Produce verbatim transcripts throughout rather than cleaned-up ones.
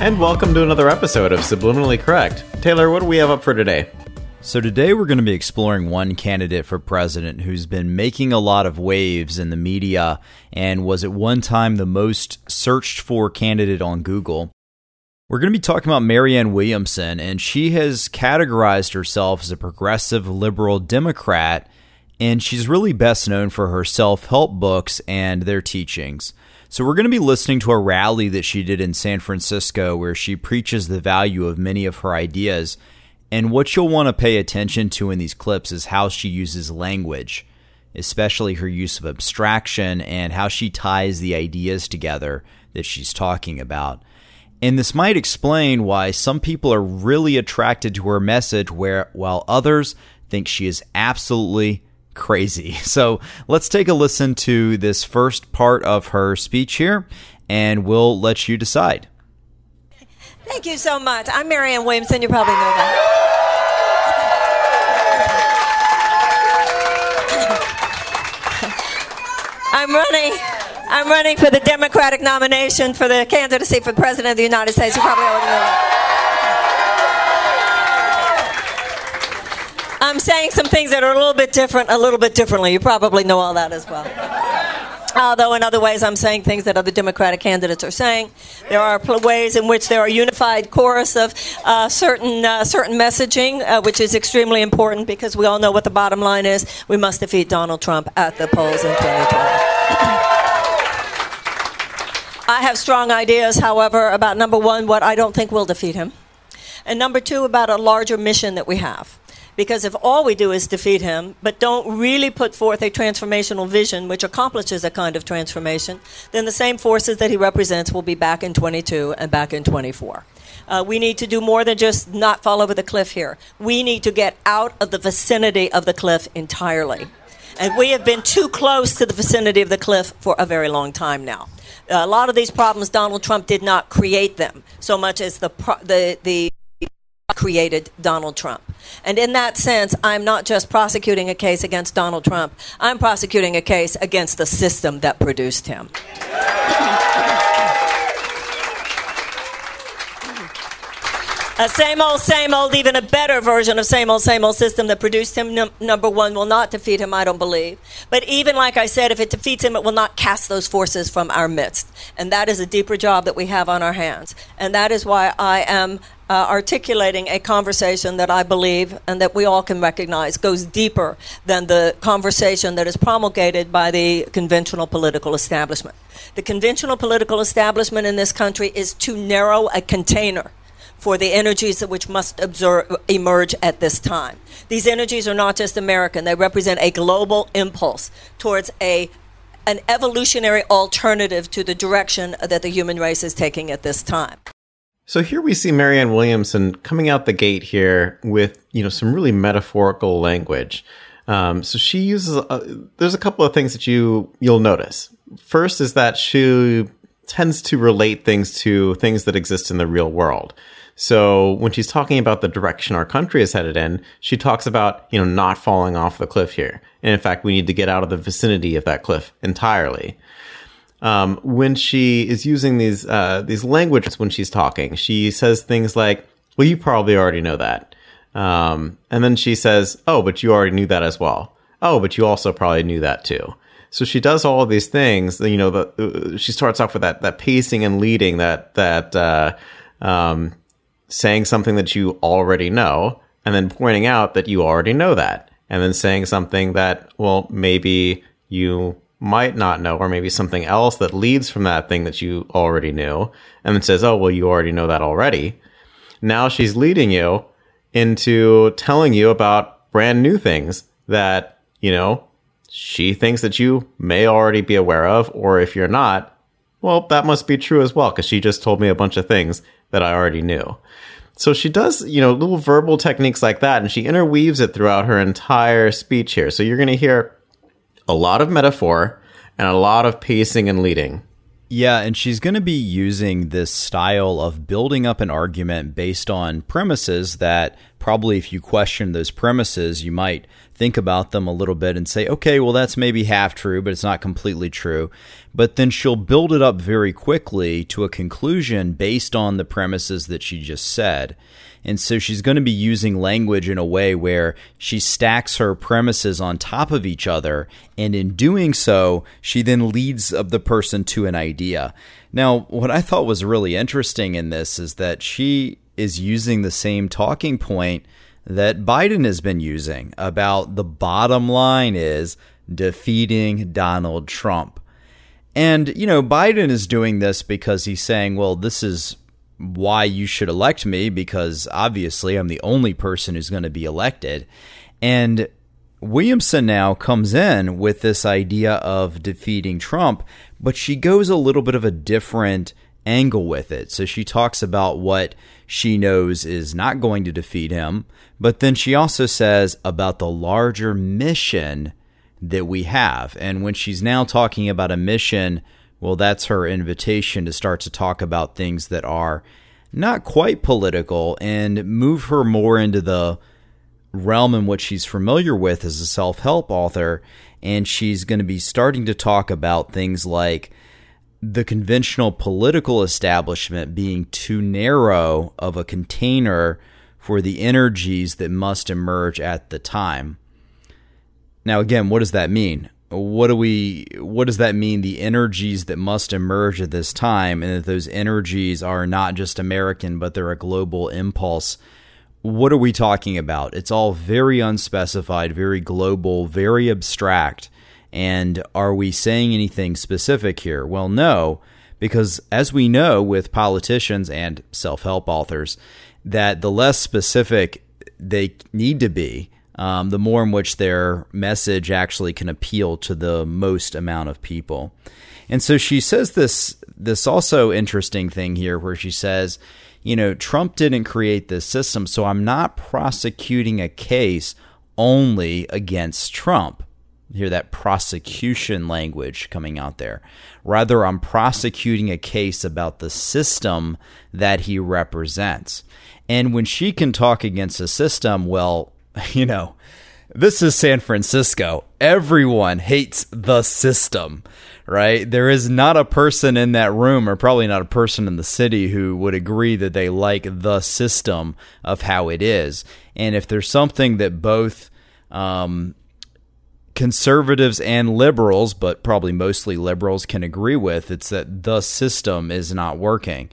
And welcome to another episode of Subliminally Correct. Taylor, what do we have up for today? So today we're going to be exploring one candidate for president who's been making a lot of waves in the media and was at one time the most searched for candidate on Google. We're going to be talking about Marianne Williamson, and she has categorized herself as a progressive liberal Democrat, and she's really best known for her self-help books and their teachings. So we're going to be listening to a rally that she did in San Francisco where she preaches the value of many of her ideas. And what you'll want to pay attention to in these clips is how she uses language, especially her use of abstraction and how she ties the ideas together that she's talking about. And this might explain why some people are really attracted to her message where, while others think she is absolutely crazy. So let's take a listen to this first part of her speech here, and we'll let you decide. Thank you so much. I'm Marianne Williamson. You probably know that. I'm running. I'm running for the Democratic nomination for the candidacy for President of the United States. You probably already know that. I'm saying some things that are a little bit different, a little bit differently. You probably know all that as well. Although in other ways I'm saying things that other Democratic candidates are saying. There are ways in which there are unified chorus of uh, certain uh, certain messaging, uh, which is extremely important because we all know what the bottom line is. We must defeat Donald Trump at the polls in twenty twenty. I have strong ideas, however, about, number one, what I don't think will defeat him, and number two, about a larger mission that we have. Because if all we do is defeat him, but don't really put forth a transformational vision which accomplishes a kind of transformation, then the same forces that he represents will be back in twenty-two and back in twenty-four. Uh, we need to do more than just not fall over the cliff here. We need to get out of the vicinity of the cliff entirely. And we have been too close to the vicinity of the cliff for a very long time now. Uh, a lot of these problems, Donald Trump did not create them so much as the pro- the... the created Donald Trump. And in that sense, I'm not just prosecuting a case against Donald Trump. I'm prosecuting a case against the system that produced him. A same old, same old, even a better version of same old, same old system that produced him, num- number one, will not defeat him, I don't believe. But even, like I said, if it defeats him, it will not cast those forces from our midst. And that is a deeper job that we have on our hands. And that is why I am Uh, articulating a conversation that I believe and that we all can recognize goes deeper than the conversation that is promulgated by the conventional political establishment. The conventional political establishment in this country is too narrow a container for the energies which must observe, emerge at this time. These energies are not just American. They represent a global impulse towards a an evolutionary alternative to the direction that the human race is taking at this time. So here we see Marianne Williamson coming out the gate here with, you know, some really metaphorical language. Um, so she uses a, there's a couple of things that you you'll notice. First is that she tends to relate things to things that exist in the real world. So when she's talking about the direction our country is headed in, she talks about, you know, not falling off the cliff here. And in fact, we need to get out of the vicinity of that cliff entirely. Um, when she is using these uh, these languages when she's talking, she says things like, well, you probably already know that. Um, and then she says, oh, but you already knew that as well. Oh, but you also probably knew that too. So she does all of these things. You know, the, she starts off with that that pacing and leading, that that uh, um, saying something that you already know, and then pointing out that you already know that, and then saying something that, well, maybe you might not know, or maybe something else that leads from that thing that you already knew, and then says, oh, well, you already know that already. Now she's leading you into telling you about brand new things that, you know, she thinks that you may already be aware of, or if you're not, well, that must be true as well, because she just told me a bunch of things that I already knew. So she does, you know, little verbal techniques like that, and she interweaves it throughout her entire speech here. So you're going to hear a lot of metaphor and a lot of pacing and leading. Yeah, and she's going to be using this style of building up an argument based on premises that probably, if you question those premises, you might think about them a little bit and say, okay, well, that's maybe half true, but it's not completely true. But then she'll build it up very quickly to a conclusion based on the premises that she just said. And so she's going to be using language in a way where she stacks her premises on top of each other, and in doing so, she then leads of the person to an idea. Now, what I thought was really interesting in this is that she is using the same talking point that Biden has been using about the bottom line is defeating Donald Trump. And, you know, Biden is doing this because he's saying, well, this is why you should elect me, because obviously I'm the only person who's going to be elected. And Williamson now comes in with this idea of defeating Trump, but she goes a little bit of a different angle with it. So she talks about what she knows is not going to defeat him, but then she also says about the larger mission that we have. And when she's now talking about a mission, well, that's her invitation to start to talk about things that are not quite political and move her more into the realm in which she's familiar with as a self-help author. And she's going to be starting to talk about things like the conventional political establishment being too narrow of a container for the energies that must emerge at the time. Now, again, what does that mean? What do we? What does that mean, the energies that must emerge at this time, and that those energies are not just American, but they're a global impulse? What are we talking about? It's all very unspecified, very global, very abstract. And are we saying anything specific here? Well, no, because as we know with politicians and self-help authors, that the less specific they need to be, Um, the more in which their message actually can appeal to the most amount of people. And so she says this, this also interesting thing here where she says, you know, Trump didn't create this system, so I'm not prosecuting a case only against Trump. You hear that prosecution language coming out there. Rather, I'm prosecuting a case about the system that he represents. And when she can talk against a system, well, you know, this is San Francisco. Everyone hates the system, right? There is not a person in that room, or probably not a person in the city, who would agree that they like the system of how it is. And if there's something that both um, conservatives and liberals, but probably mostly liberals, can agree with, it's that the system is not working.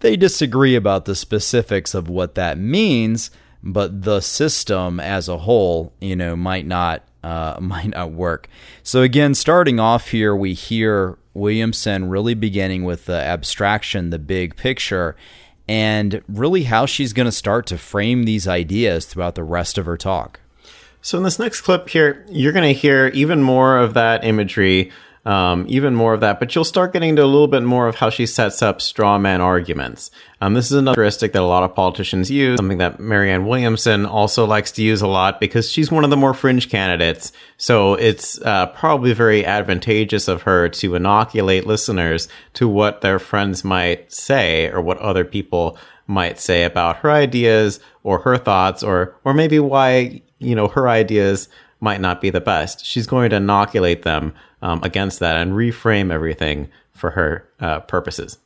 They disagree about the specifics of what that means, but the system as a whole, you know, might not uh, might not work. So again, starting off here, we hear Williamson really beginning with the abstraction, the big picture, and really how she's going to start to frame these ideas throughout the rest of her talk. So in this next clip here, you're going to hear even more of that imagery, Um, even more of that, but you'll start getting to a little bit more of how she sets up straw man arguments. Um, this is another heuristic that a lot of politicians use, something that Marianne Williamson also likes to use a lot because she's one of the more fringe candidates. So it's uh, probably very advantageous of her to inoculate listeners to what their friends might say or what other people might say about her ideas or her thoughts, or or maybe why, you know, her ideas might not be the best. She's going to inoculate them Um, against that and reframe everything for her uh, purposes.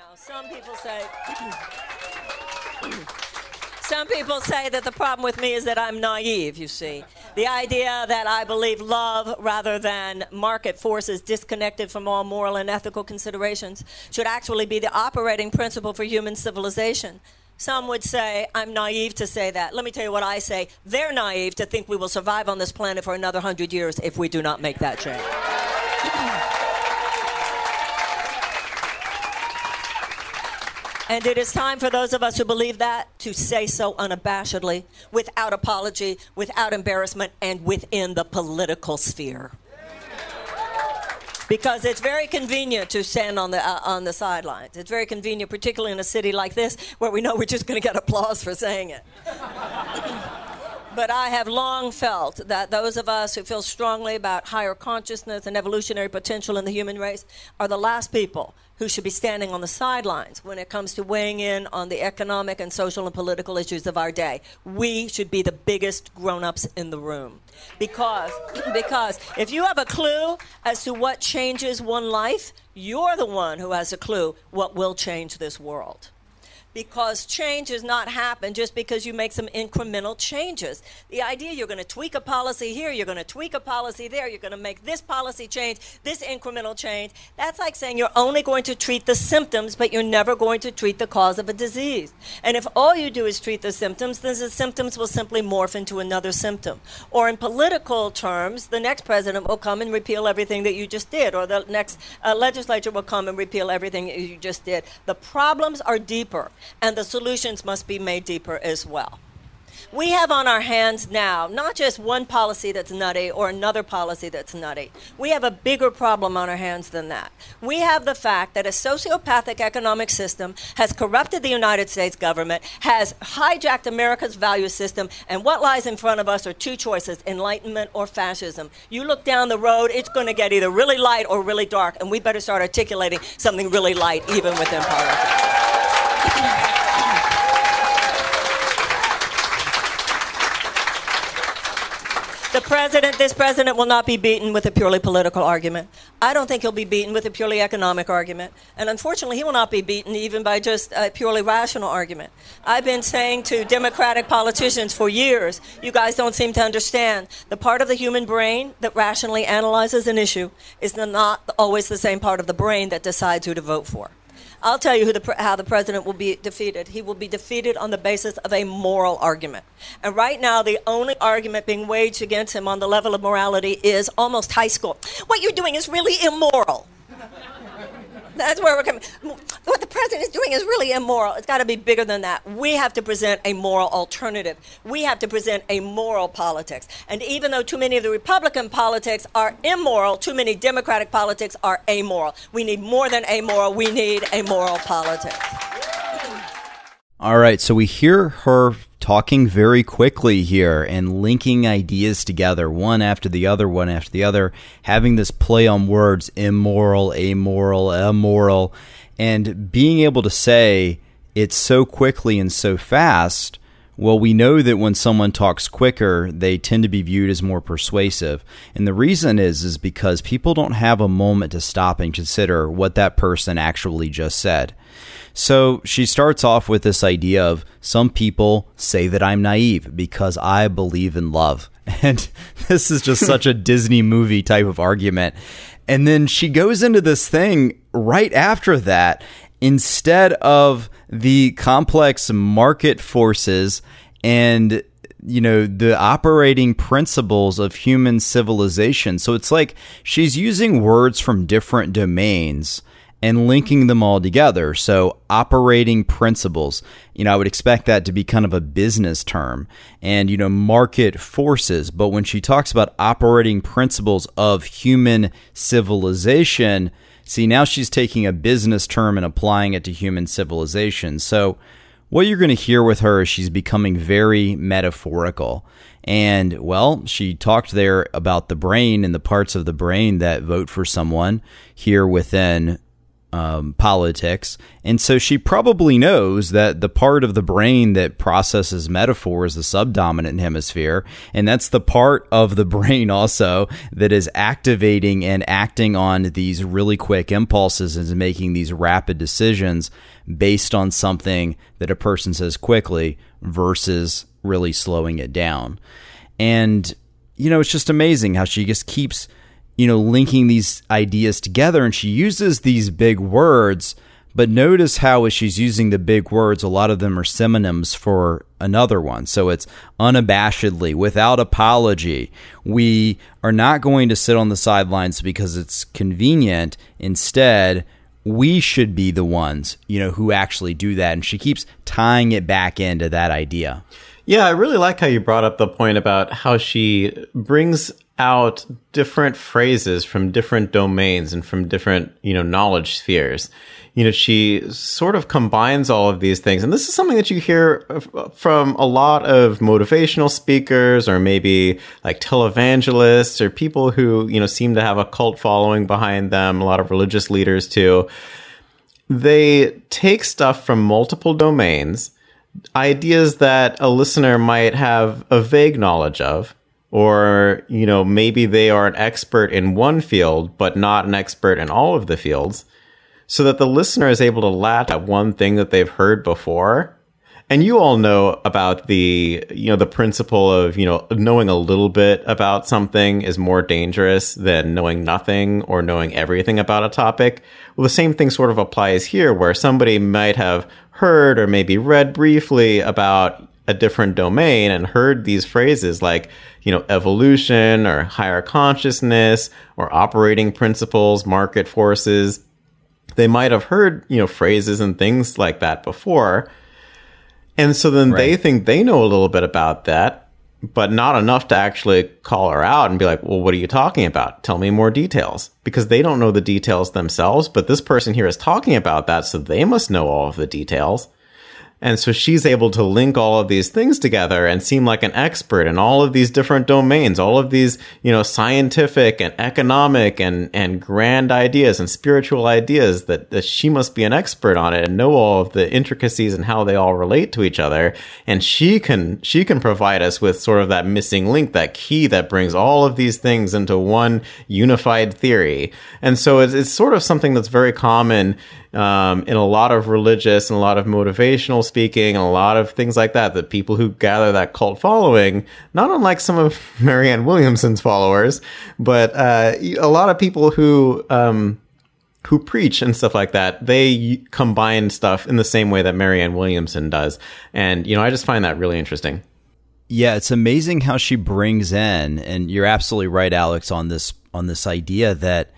Now, some people say, some people say that the problem with me is that I'm naive, you see. The idea that I believe love rather than market forces disconnected from all moral and ethical considerations should actually be the operating principle for human civilization. Some would say, I'm naive to say that. Let me tell you what I say. They're naive to think we will survive on this planet for another hundred years if we do not make that change. And it is time for those of us who believe that to say so unabashedly, without apology, without embarrassment, and within the political sphere. Because it's very convenient to stand on the, uh, on the sidelines. It's very convenient, particularly in a city like this, where we know we're just going to get applause for saying it. But I have long felt that those of us who feel strongly about higher consciousness and evolutionary potential in the human race are the last people who should be standing on the sidelines when it comes to weighing in on the economic and social and political issues of our day. We should be the biggest grown-ups in the room. Because, because if you have a clue as to what changes one life, you're the one who has a clue what will change this world. Because change has not happened just because you make some incremental changes. The idea you're going to tweak a policy here, you're going to tweak a policy there, you're going to make this policy change, this incremental change, that's like saying you're only going to treat the symptoms, but you're never going to treat the cause of a disease. And if all you do is treat the symptoms, then the symptoms will simply morph into another symptom. Or in political terms, the next president will come and repeal everything that you just did, or the next uh, legislature will come and repeal everything that you just did. The problems are deeper. And the solutions must be made deeper as well. We have on our hands now not just one policy that's nutty or another policy that's nutty. We have a bigger problem on our hands than that. We have the fact that a sociopathic economic system has corrupted the United States government, has hijacked America's value system, and what lies in front of us are two choices, enlightenment or fascism. You look down the road, it's going to get either really light or really dark, and we better start articulating something really light even within politics. The president, this president will not be beaten with a purely political argument. I don't think he'll be beaten with a purely economic argument. And unfortunately, he will not be beaten even by just a purely rational argument. I've been saying to Democratic politicians for years, you guys don't seem to understand. The part of the human brain that rationally analyzes an issue is not always the same part of the brain that decides who to vote for. I'll tell you who the, how the president will be defeated. He will be defeated on the basis of a moral argument. And right now, the only argument being waged against him on the level of morality is almost high school. What you're doing is really immoral. That's where we're coming. What the president is doing is really immoral. It's got to be bigger than that. We have to present a moral alternative. We have to present a moral politics. And even though too many of the Republican politics are immoral, too many Democratic politics are amoral. We need more than amoral. We need a moral politics. All right. So we hear her talking very quickly here and linking ideas together, one after the other, one after the other, having this play on words, immoral, amoral, immoral, and being able to say it so quickly and so fast. Well, we know that when someone talks quicker, they tend to be viewed as more persuasive. And the reason is is because people don't have a moment to stop and consider what that person actually just said. So she starts off with this idea of some people say that I'm naive because I believe in love. And this is just such a Disney movie type of argument. And then she goes into this thing right after that. Instead of the complex market forces and, you know, the operating principles of human civilization. So it's like she's using words from different domains and linking them all together. So operating principles, you know, I would expect that to be kind of a business term and, you know, market forces. But when she talks about operating principles of human civilization, see, now she's taking a business term and applying it to human civilization. So what you're going to hear with her is she's becoming very metaphorical. And, well, she talked there about the brain and the parts of the brain that vote for someone here within um, politics. And so she probably knows that the part of the brain that processes metaphor is the subdominant hemisphere. And that's the part of the brain also that is activating and acting on these really quick impulses and is making these rapid decisions based on something that a person says quickly versus really slowing it down. And you know, it's just amazing how she just keeps, you know, linking these ideas together, and she uses these big words. But notice how as she's using the big words, a lot of them are synonyms for another one. So it's unabashedly, without apology. We are not going to sit on the sidelines because it's convenient. Instead, we should be the ones, you know, who actually do that. And she keeps tying it back into that idea. Yeah, I really like how you brought up the point about how she brings out different phrases from different domains and from different, you know, knowledge spheres. You know, she sort of combines all of these things. And this is something that you hear from a lot of motivational speakers or maybe like televangelists or people who, you know, seem to have a cult following behind them, a lot of religious leaders too. They take stuff from multiple domains, ideas that a listener might have a vague knowledge of, or, you know, maybe they are an expert in one field, but not an expert in all of the fields, so that the listener is able to latch at one thing that they've heard before. And you all know about the, you know, the principle of, you know, knowing a little bit about something is more dangerous than knowing nothing or knowing everything about a topic. Well, the same thing sort of applies here, where somebody might have heard or maybe read briefly about a different domain and heard these phrases like, you know, evolution or higher consciousness or operating principles, market forces. They might have heard, you know, phrases and things like that before. And so then right. They think they know a little bit about that, but not enough to actually call her out and be like, well, what are you talking about? Tell me more details. Because they don't know the details themselves, but this person here is talking about that, so they must know all of the details. And so she's able to link all of these things together and seem like an expert in all of these different domains, all of these, you know, scientific and economic and, and grand ideas and spiritual ideas that, that she must be an expert on it and know all of the intricacies and how they all relate to each other. And she can, she can provide us with sort of that missing link, that key that brings all of these things into one unified theory. And so it's, it's sort of something that's very common Um, in a lot of religious and a lot of motivational speaking and a lot of things like that, the people who gather that cult following, not unlike some of Marianne Williamson's followers, but uh, a lot of people who um, who preach and stuff like that, they combine stuff in the same way that Marianne Williamson does. And, you know, I just find that really interesting. Yeah, it's amazing how she brings in, and you're absolutely right, Alex, on this on this idea that,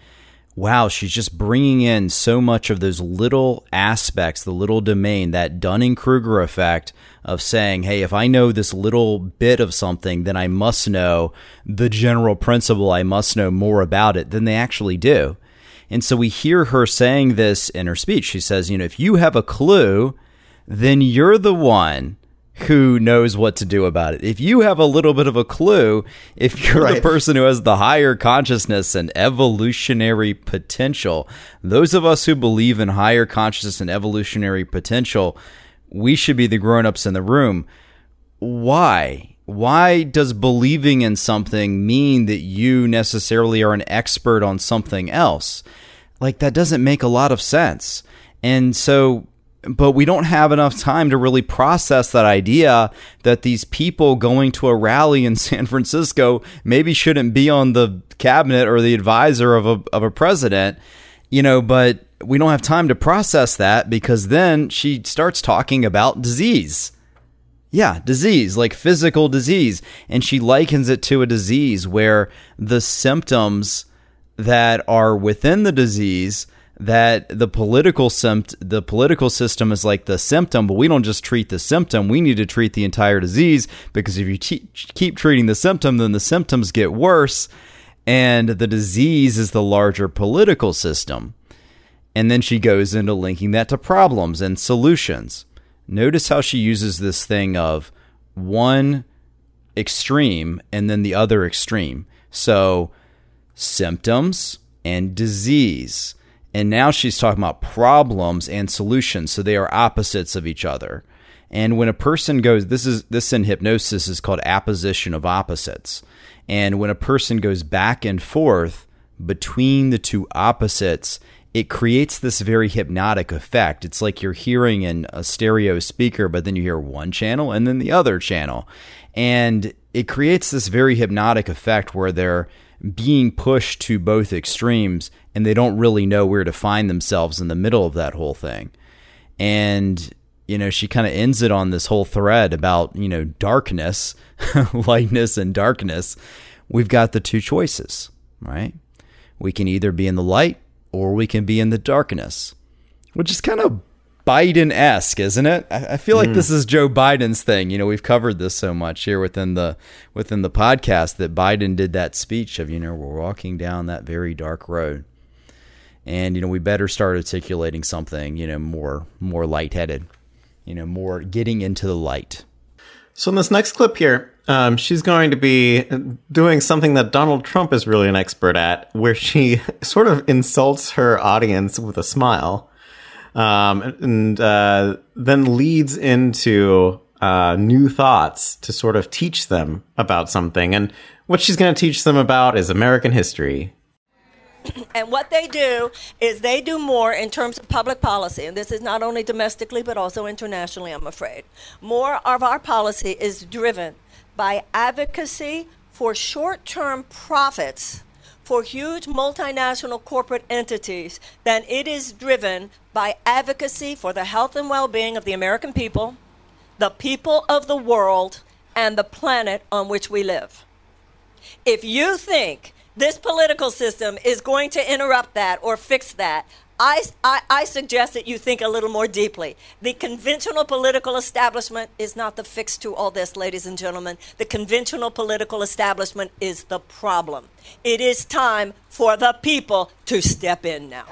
wow, she's just bringing in so much of those little aspects, the little domain, that Dunning-Kruger effect of saying, hey, if I know this little bit of something, then I must know the general principle. I must know more about it than they actually do. And so we hear her saying this in her speech. She says, you know, if you have a clue, then you're the one who knows what to do about it. If you have a little bit of a clue, if you're right. The person who has the higher consciousness and evolutionary potential, those of us who believe in higher consciousness and evolutionary potential, we should be the grown-ups in the room. Why? Why does believing in something mean that you necessarily are an expert on something else? Like, that doesn't make a lot of sense. And so... but we don't have enough time to really process that idea that these people going to a rally in San Francisco maybe shouldn't be on the cabinet or the advisor of a of a president, you know, but we don't have time to process that because then she starts talking about disease. Yeah, disease, like physical disease. And she likens it to a disease where the symptoms that are within the disease, that the political sympt- the political system is like the symptom, but we don't just treat the symptom. We need to treat the entire disease, because if you te- keep treating the symptom, then the symptoms get worse, and the disease is the larger political system. And then she goes into linking that to problems and solutions. Notice how she uses this thing of one extreme and then the other extreme. So symptoms and disease. And now she's talking about problems and solutions, so they are opposites of each other. And when a person goes, this is this in hypnosis is called apposition of opposites. And when a person goes back and forth between the two opposites, it creates this very hypnotic effect. It's like you're hearing in a stereo speaker, but then you hear one channel and then the other channel. And it creates this very hypnotic effect where they're being pushed to both extremes and they don't really know where to find themselves in the middle of that whole thing. And, you know, she kind of ends it on this whole thread about, you know, darkness, lightness and darkness. We've got the two choices, right? We can either be in the light or we can be in the darkness, which is kind of Biden-esque, isn't it? I feel like mm. this is Joe Biden's thing. You know, we've covered this so much here within the within the podcast that Biden did that speech of, you know, we're walking down that very dark road. And, you know, we better start articulating something, you know, more more lightheaded, you know, more getting into the light. So in this next clip here, um, she's going to be doing something that Donald Trump is really an expert at, where she sort of insults her audience with a smile. Um, and uh, then leads into uh, new thoughts to sort of teach them about something. And what she's going to teach them about is American history. And what they do is they do more in terms of public policy. And this is not only domestically, but also internationally, I'm afraid. More of our policy is driven by advocacy for short-term profits for huge multinational corporate entities than it is driven by advocacy for the health and well-being of the American people, the people of the world, and the planet on which we live. If you think this political system is going to interrupt that or fix that, I, I, I suggest that you think a little more deeply. The conventional political establishment is not the fix to all this, ladies and gentlemen. The conventional political establishment is the problem. It is time for the people to step in now.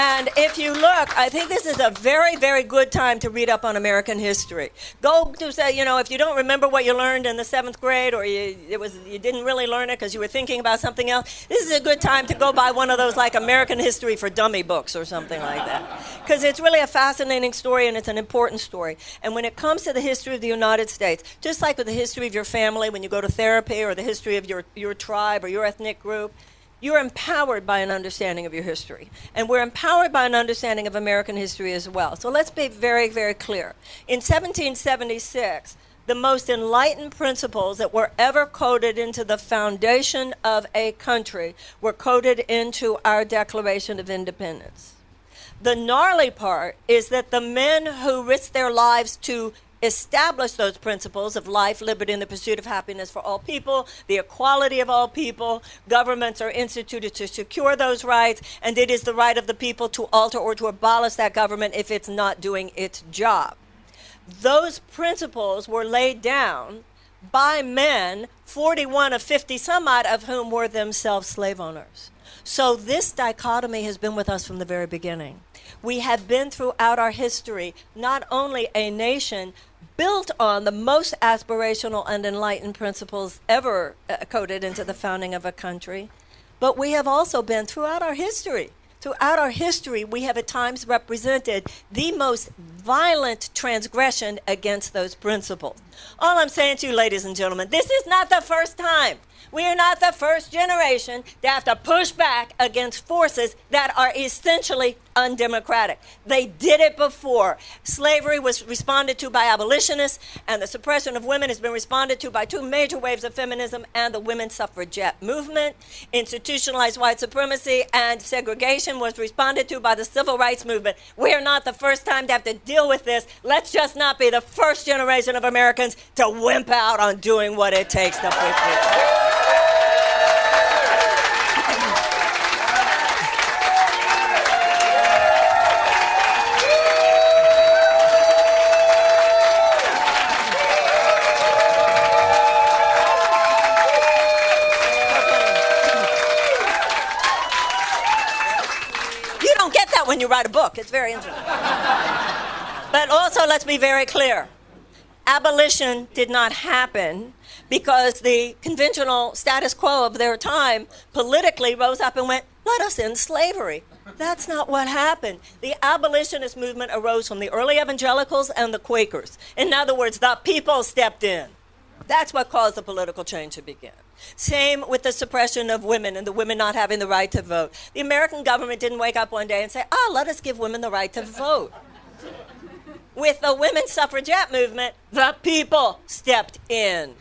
And if you look, I think this is a very, very good time to read up on American history. Go to say, you know, if you don't remember what you learned in the seventh grade, or you it was you didn't really learn it because you were thinking about something else, this is a good time to go buy one of those like American History for Dummy books or something like that. Because it's really a fascinating story and it's an important story. And when it comes to the history of the United States, just like with the history of your family when you go to therapy, or the history of your, your tribe or your ethnic group, you're empowered by an understanding of your history. And we're empowered by an understanding of American history as well. So let's be very, very clear. In seventeen seventy-six, the most enlightened principles that were ever coded into the foundation of a country were coded into our Declaration of Independence. The gnarly part is that the men who risked their lives to establish those principles of life, liberty, and the pursuit of happiness for all people, the equality of all people. Governments are instituted to secure those rights, and it is the right of the people to alter or to abolish that government if it's not doing its job. Those principles were laid down by men, forty-one of fifty, some odd of whom were themselves slave owners. So this dichotomy has been with us from the very beginning. We have been throughout our history not only a nation built on the most aspirational and enlightened principles ever uh, coded into the founding of a country, but we have also been throughout our history. Throughout our history, we have at times represented the most violent transgression against those principles. All I'm saying to you, ladies and gentlemen, this is not the first time. We are not the first generation to have to push back against forces that are essentially undemocratic. They did it before. Slavery was responded to by abolitionists, and the suppression of women has been responded to by two major waves of feminism and the women's suffragette movement. Institutionalized white supremacy and segregation was responded to by the civil rights movement. We are not the first time to have to deal with this. Let's just not be the first generation of Americans to wimp out on doing what it takes to push this. When you write a book, it's very interesting. But also, let's be very clear. Abolition did not happen because the conventional status quo of their time politically rose up and went, let us end slavery. That's not what happened. The abolitionist movement arose from the early evangelicals and the Quakers. In other words, the people stepped in. That's what caused the political change to begin. Same with the suppression of women and the women not having the right to vote. The American government didn't wake up one day and say, ah, let us give women the right to vote. With the women's suffragette movement, the people stepped in.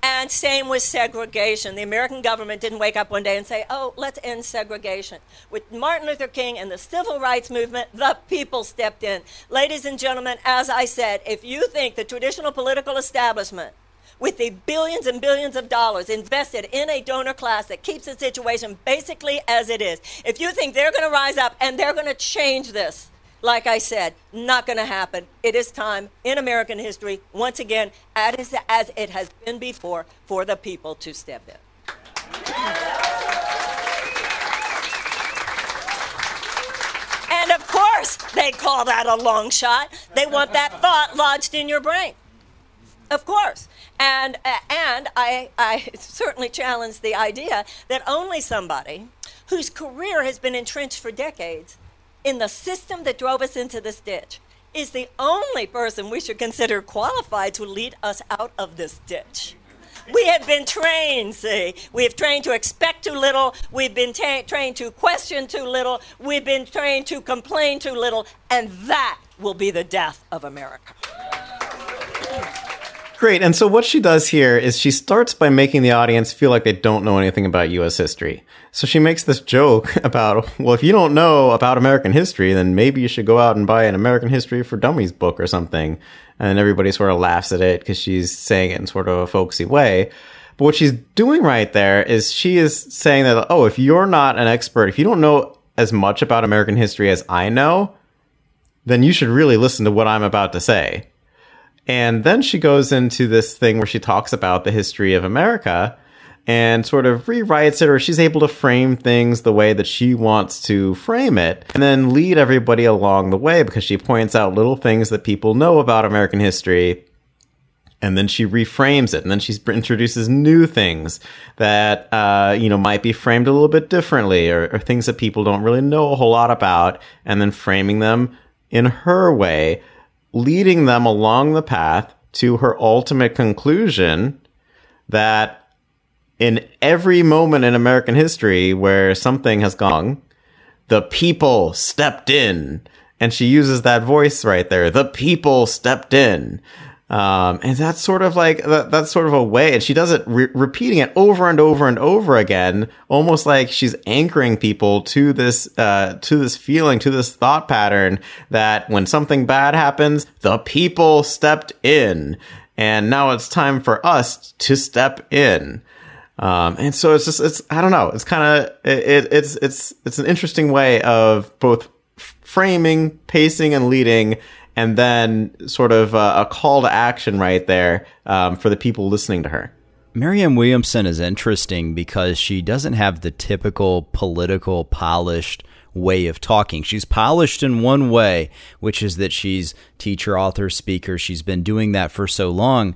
And same with segregation. The American government didn't wake up one day and say, oh, let's end segregation. With Martin Luther King and the civil rights movement, the people stepped in. Ladies and gentlemen, as I said, if you think the traditional political establishment, with the billions and billions of dollars invested in a donor class that keeps the situation basically as it is, if you think they're going to rise up and they're going to change this, like I said, not going to happen. It is time in American history, once again, as it has been before, for the people to step in. And of course, they call that a long shot. They want that thought lodged in your brain. Of course. And, uh, and I, I certainly challenge the idea that only somebody whose career has been entrenched for decades in the system that drove us into this ditch is the only person we should consider qualified to lead us out of this ditch. We have been trained, see. We have trained to expect too little. We've been ta- trained to question too little. We've been trained to complain too little. And that will be the death of America. Great. And so what she does here is she starts by making the audience feel like they don't know anything about U S history. So she makes this joke about, well, if you don't know about American history, then maybe you should go out and buy an American History for Dummies book or something. And everybody sort of laughs at it because she's saying it in sort of a folksy way. But what she's doing right there is she is saying that, oh, if you're not an expert, if you don't know as much about American history as I know, then you should really listen to what I'm about to say. And then she goes into this thing where she talks about the history of America and sort of rewrites it, or she's able to frame things the way that she wants to frame it and then lead everybody along the way, because she points out little things that people know about American history. And then she reframes it, and then she introduces new things that, uh, you know, might be framed a little bit differently, or, or things that people don't really know a whole lot about, and then framing them in her way, leading them along the path to her ultimate conclusion that in every moment in American history where something has gone wrong, the people stepped in. And she uses that voice right there. The people stepped in. Um, and that's sort of like, that, that's sort of a way. And she does it, re- repeating it over and over and over again, almost like she's anchoring people to this, uh, to this feeling, to this thought pattern that when something bad happens, the people stepped in. And now it's time for us to step in. Um, and so it's just, it's, I don't know, it's kind of, it, it's, it's, it's an interesting way of both framing, pacing, and leading. And then sort of a, a call to action right there um, for the people listening to her. Marianne Williamson is interesting because she doesn't have the typical political polished way of talking. She's polished in one way, which is that she's teacher, author, speaker. She's been doing that for so long.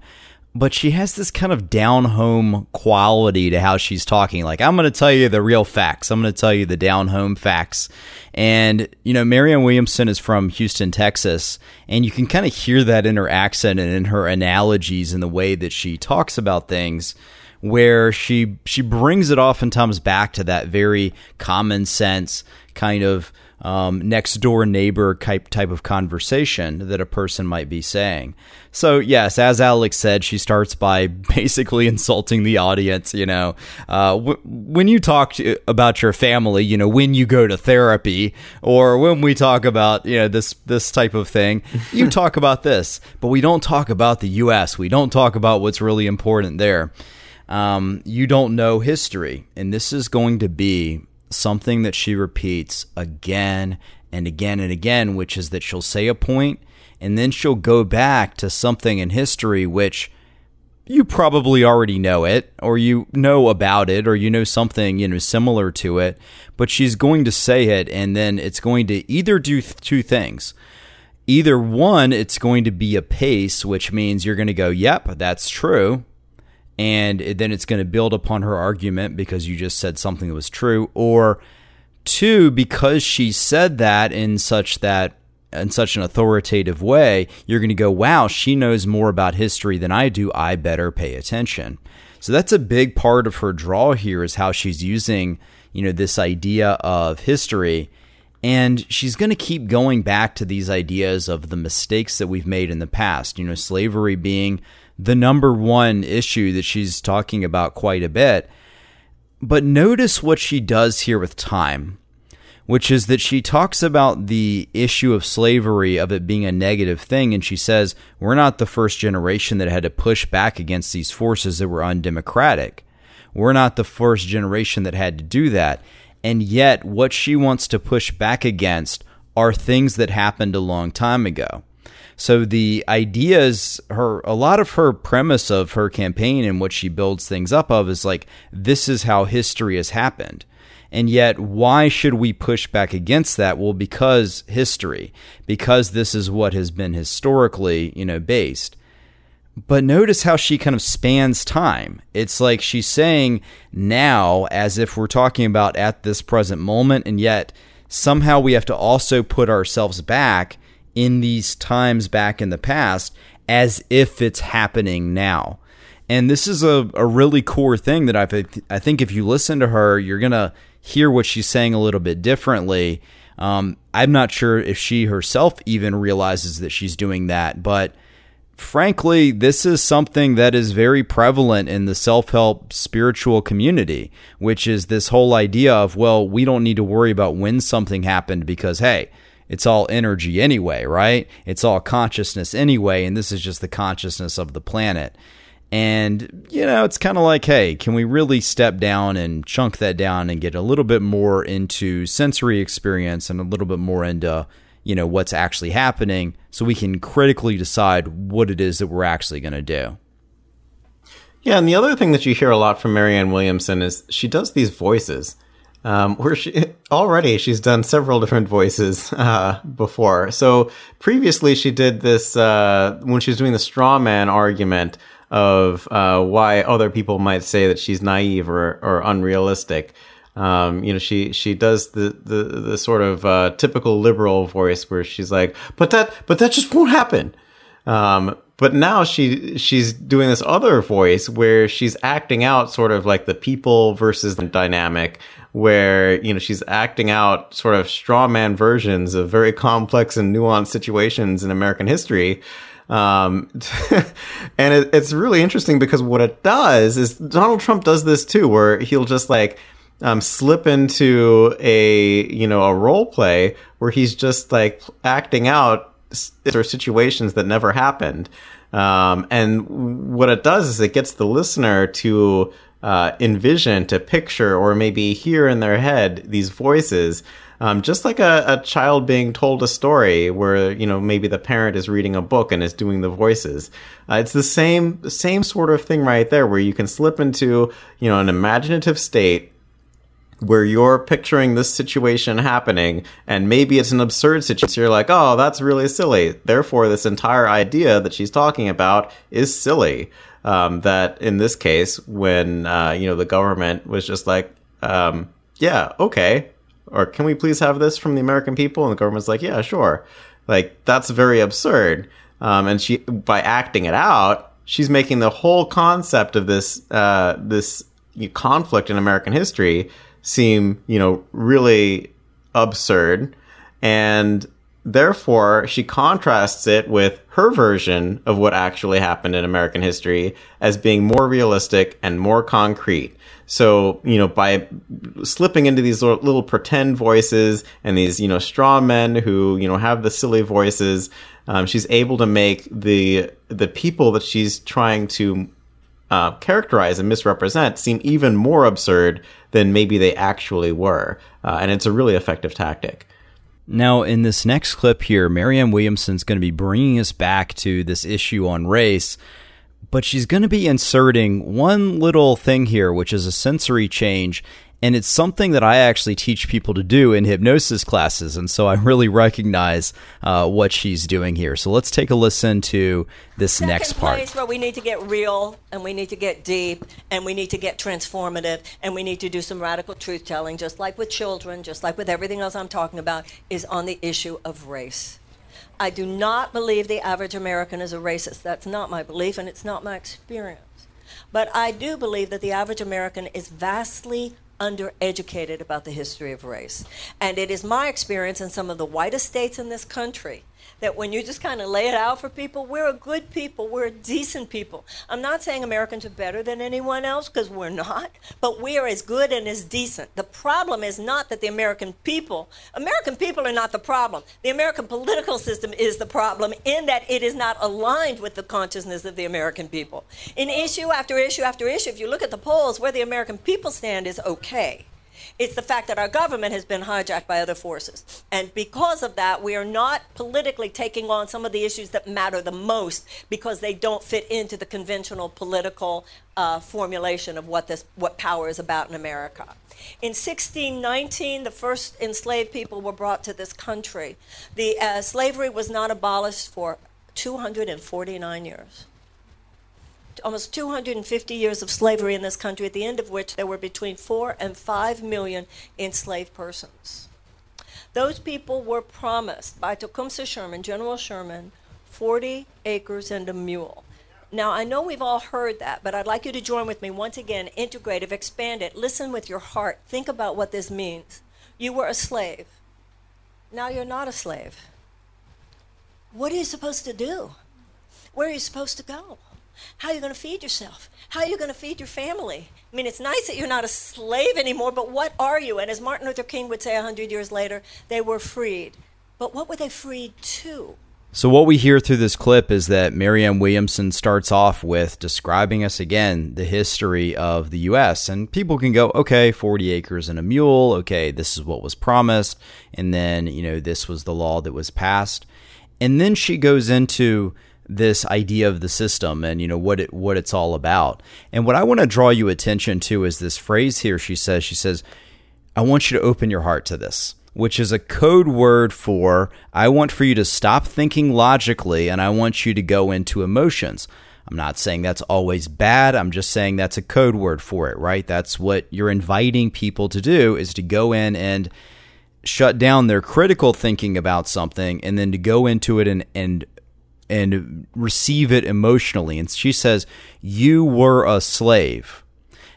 But she has this kind of down-home quality to how she's talking. Like, I'm going to tell you the real facts. I'm going to tell you the down-home facts. And, you know, Marianne Williamson is from Houston, Texas, and you can kind of hear that in her accent and in her analogies and the way that she talks about things, where she she brings it oftentimes back to that very common sense kind of Um, next door neighbor type type of conversation that a person might be saying. So yes, as Alex said, she starts by basically insulting the audience. You know, uh, w- when you talk to, about your family, you know, when you go to therapy, or when we talk about, you know, this this type of thing, you talk about this, but we don't talk about the U S. We don't talk about what's really important there. Um, you don't know history, and this is going to be something that she repeats again and again and again, which is that she'll say a point and then she'll go back to something in history which you probably already know it, or you know about it, or you know something, you know, similar to it, but she's going to say it, and then it's going to either do th- two things. Either one, it's going to be a pace, which means you're going to go, yep, that's true. And then it's going to build upon her argument because you just said something that was true. Or two, because she said that in such that in such an authoritative way, you're going to go, wow, she knows more about history than I do. I better pay attention. So that's a big part of her draw here, is how she's using, you know, this idea of history. And she's going to keep going back to these ideas of the mistakes that we've made in the past, you know, slavery being the number one issue that she's talking about quite a bit. But notice what she does here with time, which is that she talks about the issue of slavery, of it being a negative thing, and she says, we're not the first generation that had to push back against these forces that were undemocratic. We're not the first generation that had to do that. And yet what she wants to push back against are things that happened a long time ago. So the ideas, her a lot of her premise of her campaign and what she builds things up of is like, this is how history has happened. And yet, why should we push back against that? Well, because history, because this is what has been historically, you know, based. But notice how she kind of spans time. It's like she's saying now as if we're talking about at this present moment, and yet somehow we have to also put ourselves back in these times back in the past as if it's happening now. And this is a, a really core thing that I, th- I think if you listen to her, you're going to hear what she's saying a little bit differently. Um, I'm not sure if she herself even realizes that she's doing that, but frankly, this is something that is very prevalent in the self-help spiritual community, which is this whole idea of, well, we don't need to worry about when something happened because, hey, it's all energy anyway, right? It's all consciousness anyway, and this is just the consciousness of the planet. And, you know, it's kind of like, hey, can we really step down and chunk that down and get a little bit more into sensory experience and a little bit more into, you know, what's actually happening so we can critically decide what it is that we're actually going to do. Yeah. And the other thing that you hear a lot from Marianne Williamson is she does these voices um, where she already she's done several different voices uh, before. So previously she did this uh, when she was doing the straw man argument of uh, why other people might say that she's naive or, or unrealistic. Um, you know, she she does the the, the sort of uh, typical liberal voice where she's like, but that but that just won't happen. Um, but now she she's doing this other voice where she's acting out sort of like the people versus the dynamic, where, you know, she's acting out sort of straw man versions of very complex and nuanced situations in American history. Um, and it, it's really interesting because what it does is Donald Trump does this too, where he'll just like, um, slip into a, you know, a role play where he's just like acting out or situations that never happened. Um, and what it does is it gets the listener to, uh, envision, to picture, or maybe hear in their head these voices. Um, just like a, a child being told a story where, you know, maybe the parent is reading a book and is doing the voices. Uh, it's the same same sort of thing right there, where you can slip into, you know, an imaginative state where you're picturing this situation happening, and maybe it's an absurd situation. You're like, oh, that's really silly. Therefore, this entire idea that she's talking about is silly. Um, that in this case, when, uh, you know, the government was just like, um, yeah, okay. Or can we please have this from the American people? And the government's like, yeah, sure. Like, that's very absurd. Um, and she, by acting it out, she's making the whole concept of this uh, this you know, conflict in American history seem, you know, really absurd. And therefore, she contrasts it with her version of what actually happened in American history as being more realistic and more concrete. So, you know, by slipping into these little pretend voices and these, you know, straw men who, you know, have the silly voices, um, she's able to make the the people that she's trying to uh, characterize and misrepresent seem even more absurd than maybe they actually were. Uh, and it's a really effective tactic. Now, in this next clip here, Marianne Williamson's going to be bringing us back to this issue on race, but she's going to be inserting one little thing here, which is a sensory change, and it's something that I actually teach people to do in hypnosis classes, and so I really recognize uh, what she's doing here. So let's take a listen to this Second next part. Place where we need to get real, and we need to get deep, and we need to get transformative, and we need to do some radical truth-telling, just like with children, just like with everything else I'm talking about, is on the issue of race. I do not believe the average American is a racist. That's not my belief, and it's not my experience. But I do believe that the average American is vastly undereducated about the history of race. And it is my experience in some of the whitest states in this country that when you just kind of lay it out for people, we're a good people, we're a decent people. I'm not saying Americans are better than anyone else, because we're not, but we are as good and as decent. The problem is not that the American people, American people are not the problem. The American political system is the problem in that it is not aligned with the consciousness of the American people. In issue after issue after issue, if you look at the polls, where the American people stand is okay. It's the fact that our government has been hijacked by other forces. And because of that, we are not politically taking on some of the issues that matter the most because they don't fit into the conventional political uh, formulation of what, this, what power is about in America. In sixteen nineteen, the first enslaved people were brought to this country. The uh, slavery was not abolished for two hundred forty-nine years. Almost two hundred fifty years of slavery in this country, at the end of which there were between four and five million enslaved persons. Those people were promised by Tecumseh Sherman, General Sherman, forty acres and a mule. Now, I know we've all heard that, but I'd like you to join with me once again, integrate it, expand it, listen with your heart, think about what this means. You were a slave. Now you're not a slave. What are you supposed to do? Where are you supposed to go? How are you going to feed yourself? How are you going to feed your family? I mean, it's nice that you're not a slave anymore, but what are you? And as Martin Luther King would say one hundred years later, they were freed. But what were they freed to? So what we hear through this clip is that Marianne Williamson starts off with describing us again the history of the U S And people can go, okay, forty acres and a mule. Okay, this is what was promised. And then, you know, this was the law that was passed. And then she goes into this idea of the system and, you know, what it, what it's all about. And what I want to draw you attention to is this phrase here. She says, she says, I want you to open your heart to this, which is a code word for, I want for you to stop thinking logically and I want you to go into emotions. I'm not saying that's always bad. I'm just saying that's a code word for it, right? That's what you're inviting people to do, is to go in and shut down their critical thinking about something and then to go into it and, and, and receive it emotionally. And she says, you were a slave.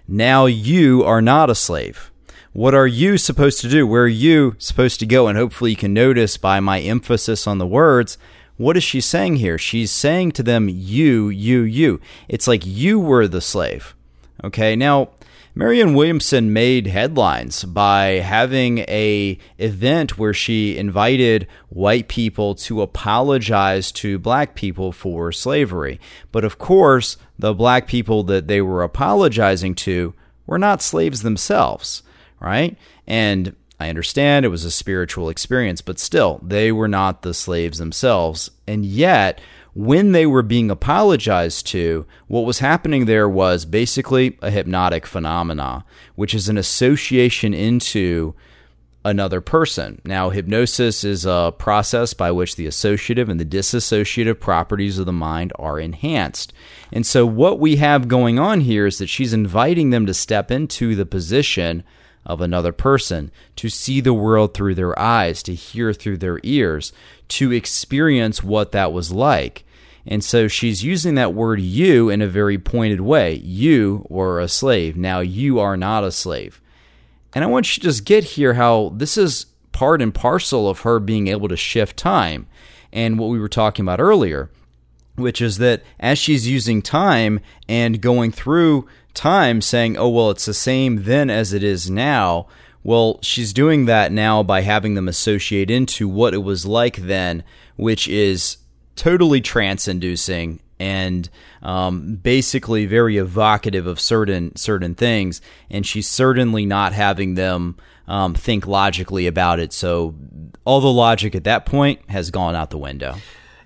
Now you are not a slave. What are you supposed to do? Where are you supposed to go? And hopefully you can notice by my emphasis on the words, what is she saying here? She's saying to them, you, you, you. It's like you were the slave. Okay, now Marianne Williamson made headlines by having a event where she invited white people to apologize to black people for slavery. But of course, the black people that they were apologizing to were not slaves themselves, right? And I understand it was a spiritual experience, but still, they were not the slaves themselves. And yet, when they were being apologized to, what was happening there was basically a hypnotic phenomena, which is an association into another person. Now, hypnosis is a process by which the associative and the disassociative properties of the mind are enhanced. And so what we have going on here is that she's inviting them to step into the position of another person, to see the world through their eyes, to hear through their ears, to experience what that was like. And so she's using that word you in a very pointed way. You were a slave. Now you are not a slave. And I want you to just get here how this is part and parcel of her being able to shift time and what we were talking about earlier, which is that as she's using time and going through time saying, oh, well, it's the same then as it is now. Well, she's doing that now by having them associate into what it was like then, which is totally trance-inducing and um, basically very evocative of certain certain things. And she's certainly not having them um, think logically about it. So all the logic at that point has gone out the window.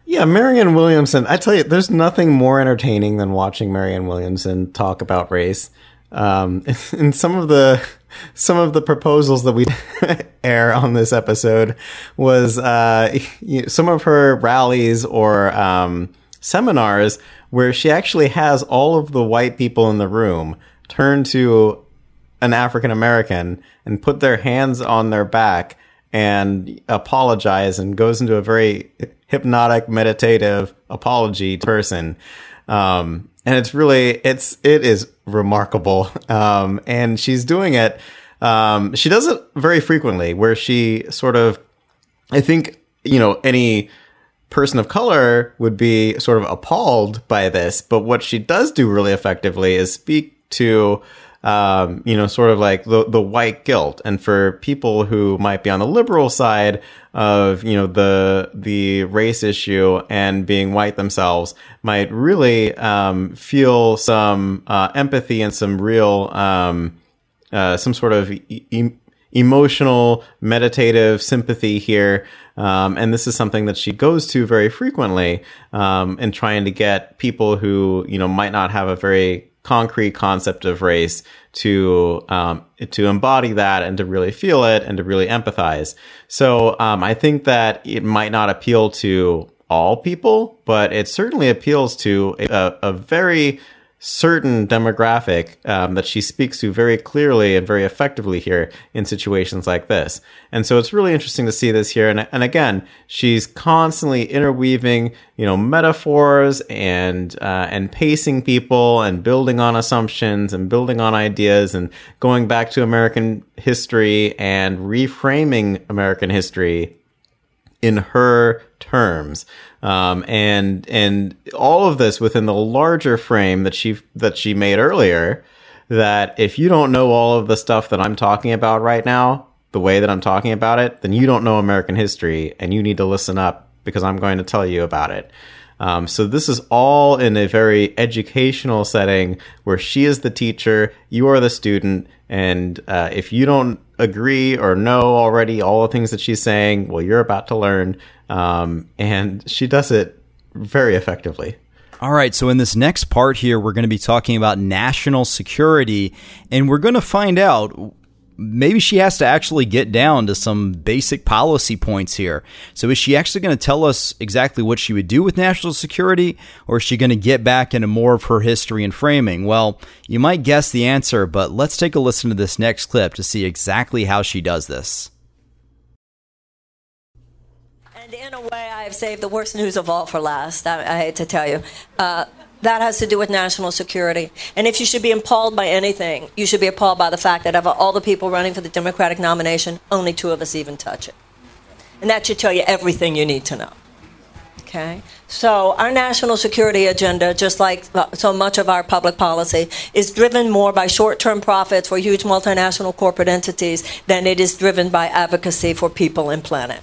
Yeah, Marianne Williamson, I tell you, there's nothing more entertaining than watching Marianne Williamson talk about race. Um, and some of the some of the proposals that we air on this episode was uh, you know, some of her rallies or um, seminars where she actually has all of the white people in the room turn to an African American and put their hands on their back and apologize and goes into a very hypnotic, meditative apology person. Um, and it's really, it's, it is remarkable. Um, and she's doing it. Um, she does it very frequently where she sort of, I think, you know, any person of color would be sort of appalled by this. But what she does do really effectively is speak to, um, you know, sort of like the, the white guilt. And for people who might be on the liberal side of, you know, the, the race issue and being white themselves might really, um, feel some, uh, empathy and some real, um, uh, some sort of e- emotional, meditative sympathy here. Um, and this is something that she goes to very frequently, um, in trying to get people who, you know, might not have a very concrete concept of race to um, to embody that and to really feel it and to really empathize. So um, I think that it might not appeal to all people, but it certainly appeals to a, a very certain demographic um, that she speaks to very clearly and very effectively here in situations like this. And so it's really interesting to see this here. And, and again, she's constantly interweaving, you know, metaphors and, uh, and pacing people and building on assumptions and building on ideas and going back to American history and reframing American history in her terms. Um, and, and all of this within the larger frame that she, that she made earlier, that if you don't know all of the stuff that I'm talking about right now, the way that I'm talking about it, then you don't know American history and you need to listen up because I'm going to tell you about it. Um, so this is all in a very educational setting where she is the teacher, you are the student. And, uh, if you don't agree or know already all the things that she's saying, well, you're about to learn. Um, and she does it very effectively. All right. So in this next part here, we're going to be talking about national security, and we're going to find out maybe she has to actually get down to some basic policy points here. So is she actually going to tell us exactly what she would do with national security, or is she going to get back into more of her history and framing? Well, you might guess the answer, but let's take a listen to this next clip to see exactly how she does this. And in a way, I have saved the worst news of all for last. I, I hate to tell you. Uh, That has to do with national security. And if you should be appalled by anything, you should be appalled by the fact that of all the people running for the Democratic nomination, only two of us even touch it. And that should tell you everything you need to know. Okay? So our national security agenda, just like so much of our public policy, is driven more by short-term profits for huge multinational corporate entities than it is driven by advocacy for people and planet.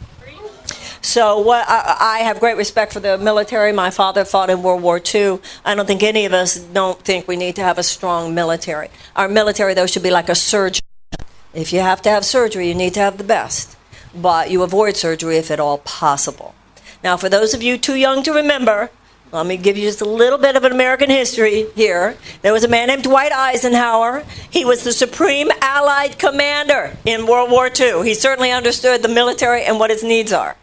So what, I, I have great respect for the military. My father fought in World War Two. I don't think any of us don't think we need to have a strong military. Our military, though, should be like a surgeon. If you have to have surgery, you need to have the best. But you avoid surgery if at all possible. Now, for those of you too young to remember, let me give you just a little bit of an American history here. There was a man named Dwight Eisenhower. He was the supreme Allied commander in World War Two. He certainly understood the military and what its needs are.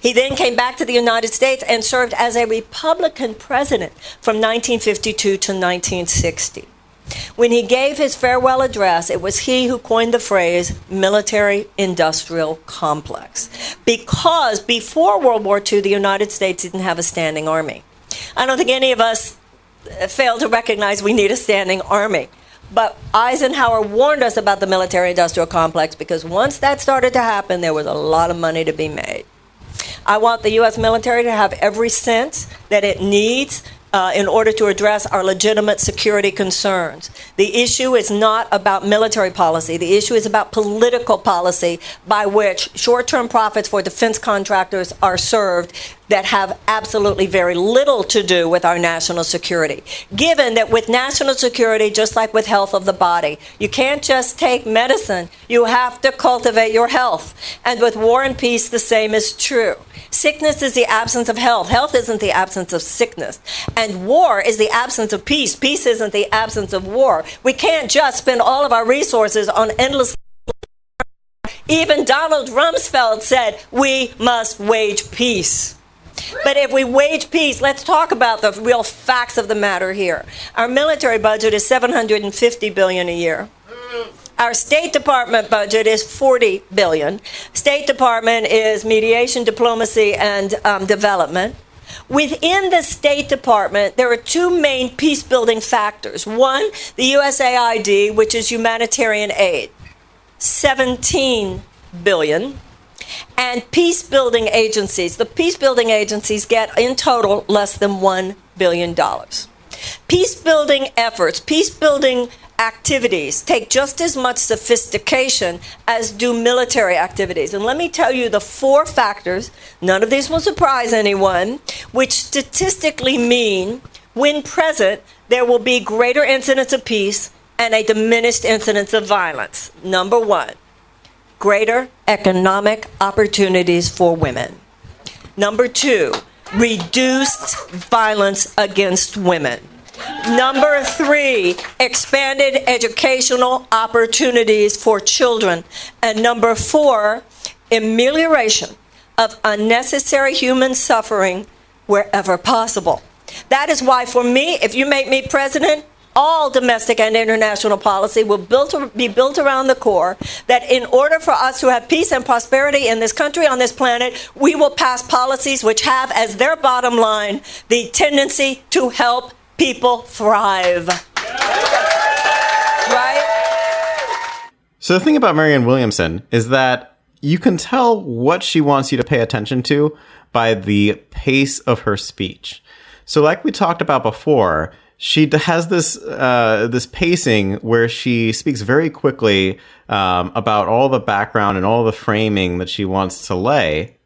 He then came back to the United States and served as a Republican president from nineteen fifty-two to nineteen sixty. When he gave his farewell address, it was he who coined the phrase military-industrial complex, because before World War Two, the United States didn't have a standing army. I don't think any of us fail to recognize we need a standing army. But Eisenhower warned us about the military-industrial complex because once that started to happen, there was a lot of money to be made. I want the U S military to have every cent that it needs uh, in order to address our legitimate security concerns. The issue is not about military policy. The issue is about political policy by which short-term profits for defense contractors are served that have absolutely very little to do with our national security. Given that with national security, just like with health of the body, you can't just take medicine. You have to cultivate your health. And with war and peace, the same is true. Sickness is the absence of health. Health isn't the absence of sickness. And war is the absence of peace. Peace isn't the absence of war. We can't just spend all of our resources on endless. Even Donald Rumsfeld said, we must wage peace. But if we wage peace, let's talk about the real facts of the matter here. Our military budget is seven hundred fifty billion dollars a year. Our State Department budget is forty billion dollars. State Department is mediation, diplomacy, and um, development. Within the State Department, there are two main peace-building factors. One, the U S A I D, which is humanitarian aid, seventeen billion dollars, and peace-building agencies. The peace-building agencies get, in total, less than one billion dollars. Peace-building efforts, peace-building activities take just as much sophistication as do military activities. And let me tell you the four factors, none of these will surprise anyone, which statistically mean when present, there will be greater incidents of peace and a diminished incidence of violence. Number one, greater economic opportunities for women. Number two, reduced violence against women. Number three, expanded educational opportunities for children. And number four, amelioration of unnecessary human suffering wherever possible. That is why, for me, if you make me president, all domestic and international policy will built, be built around the core that in order for us to have peace and prosperity in this country, on this planet, we will pass policies which have as their bottom line the tendency to help people thrive. Right? So the thing about Marianne Williamson is that you can tell what she wants you to pay attention to by the pace of her speech. So like we talked about before, she has this uh, this pacing where she speaks very quickly um, about all the background and all the framing that she wants to lay.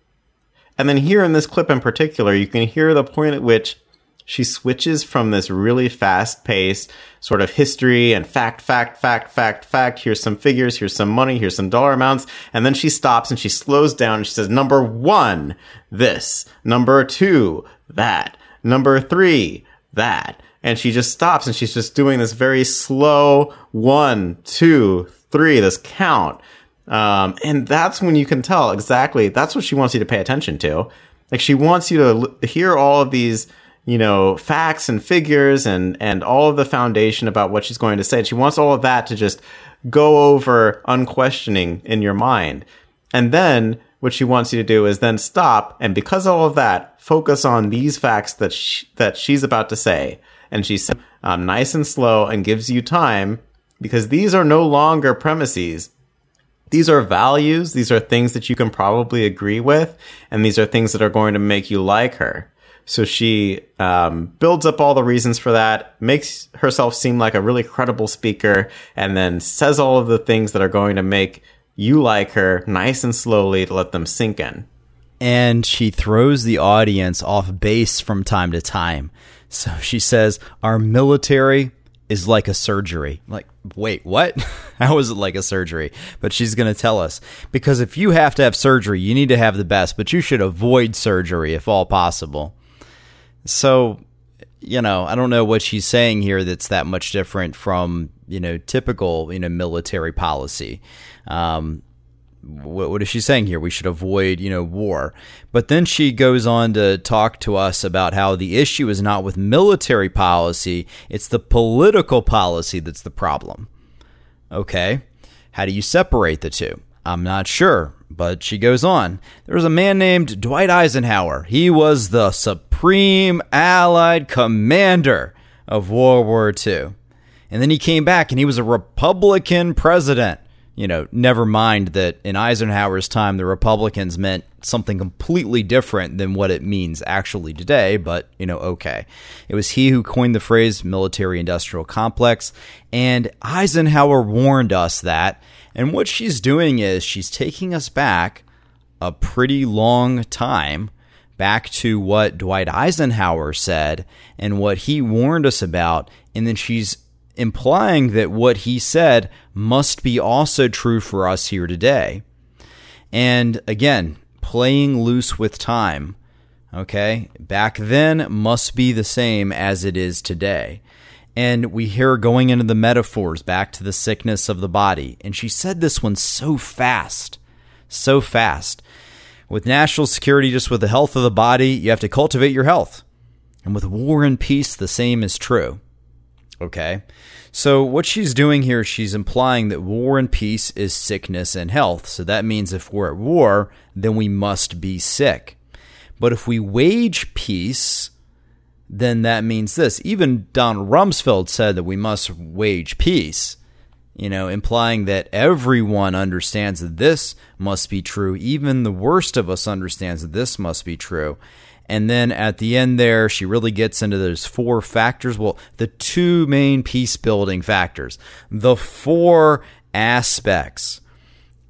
And then here in this clip in particular, you can hear the point at which she switches from this really fast-paced sort of history and fact, fact, fact, fact, fact. Here's some figures. Here's some money. Here's some dollar amounts. And then she stops and she slows down and she says, number one, this. Number two, that. Number three, that. And she just stops and she's just doing this very slow one, two, three, this count. Um, and that's when you can tell exactly. That's what she wants you to pay attention to. Like she wants you to l- hear all of these, you know, facts and figures and, and all of the foundation about what she's going to say. And she wants all of that to just go over unquestioning in your mind. And then what she wants you to do is then stop. And because of all of that, focus on these facts that she, that she's about to say. And she says um, nice and slow and gives you time because these are no longer premises. These are values. These are things that you can probably agree with. And these are things that are going to make you like her. So she um, builds up all the reasons for that, makes herself seem like a really credible speaker, and then says all of the things that are going to make you like her nice and slowly to let them sink in. And she throws the audience off base from time to time. So she says, our military is like a surgery. Like, wait, what? How is it like a surgery? But she's going to tell us. Because if you have to have surgery, you need to have the best, but you should avoid surgery if all possible. So, you know, I don't know what she's saying here that's that much different from, you know, typical, you know, military policy. Um, what, what is she saying here? We should avoid, you know, war. But then she goes on to talk to us about how the issue is not with military policy. It's the political policy that's the problem. Okay. How do you separate the two? I'm not sure. But she goes on. There was a man named Dwight Eisenhower. He was the supreme Allied commander of World War Two. And then he came back and he was a Republican president. You know, never mind that in Eisenhower's time, the Republicans meant something completely different than what it means actually today. But, you know, okay. It was he who coined the phrase military-industrial complex. And Eisenhower warned us that. And what she's doing is she's taking us back a pretty long time, back to what Dwight Eisenhower said and what he warned us about. And then she's implying that what he said must be also true for us here today. And again, playing loose with time, okay? Back then must be the same as it is today. And we hear her going into the metaphors back to the sickness of the body. And she said this one so fast, so fast. With national security, just with the health of the body, you have to cultivate your health. And with war and peace, the same is true. okay? So what she's doing here, she's implying that war and peace is sickness and health. So that means if we're at war, then we must be sick. But if we wage peace, then that means this. Even Donald Rumsfeld said that we must wage peace, you know, implying that everyone understands that this must be true. Even the worst of us understands that this must be true. And then at the end there, she really gets into those four factors. Well, the two main peace-building factors, the four aspects.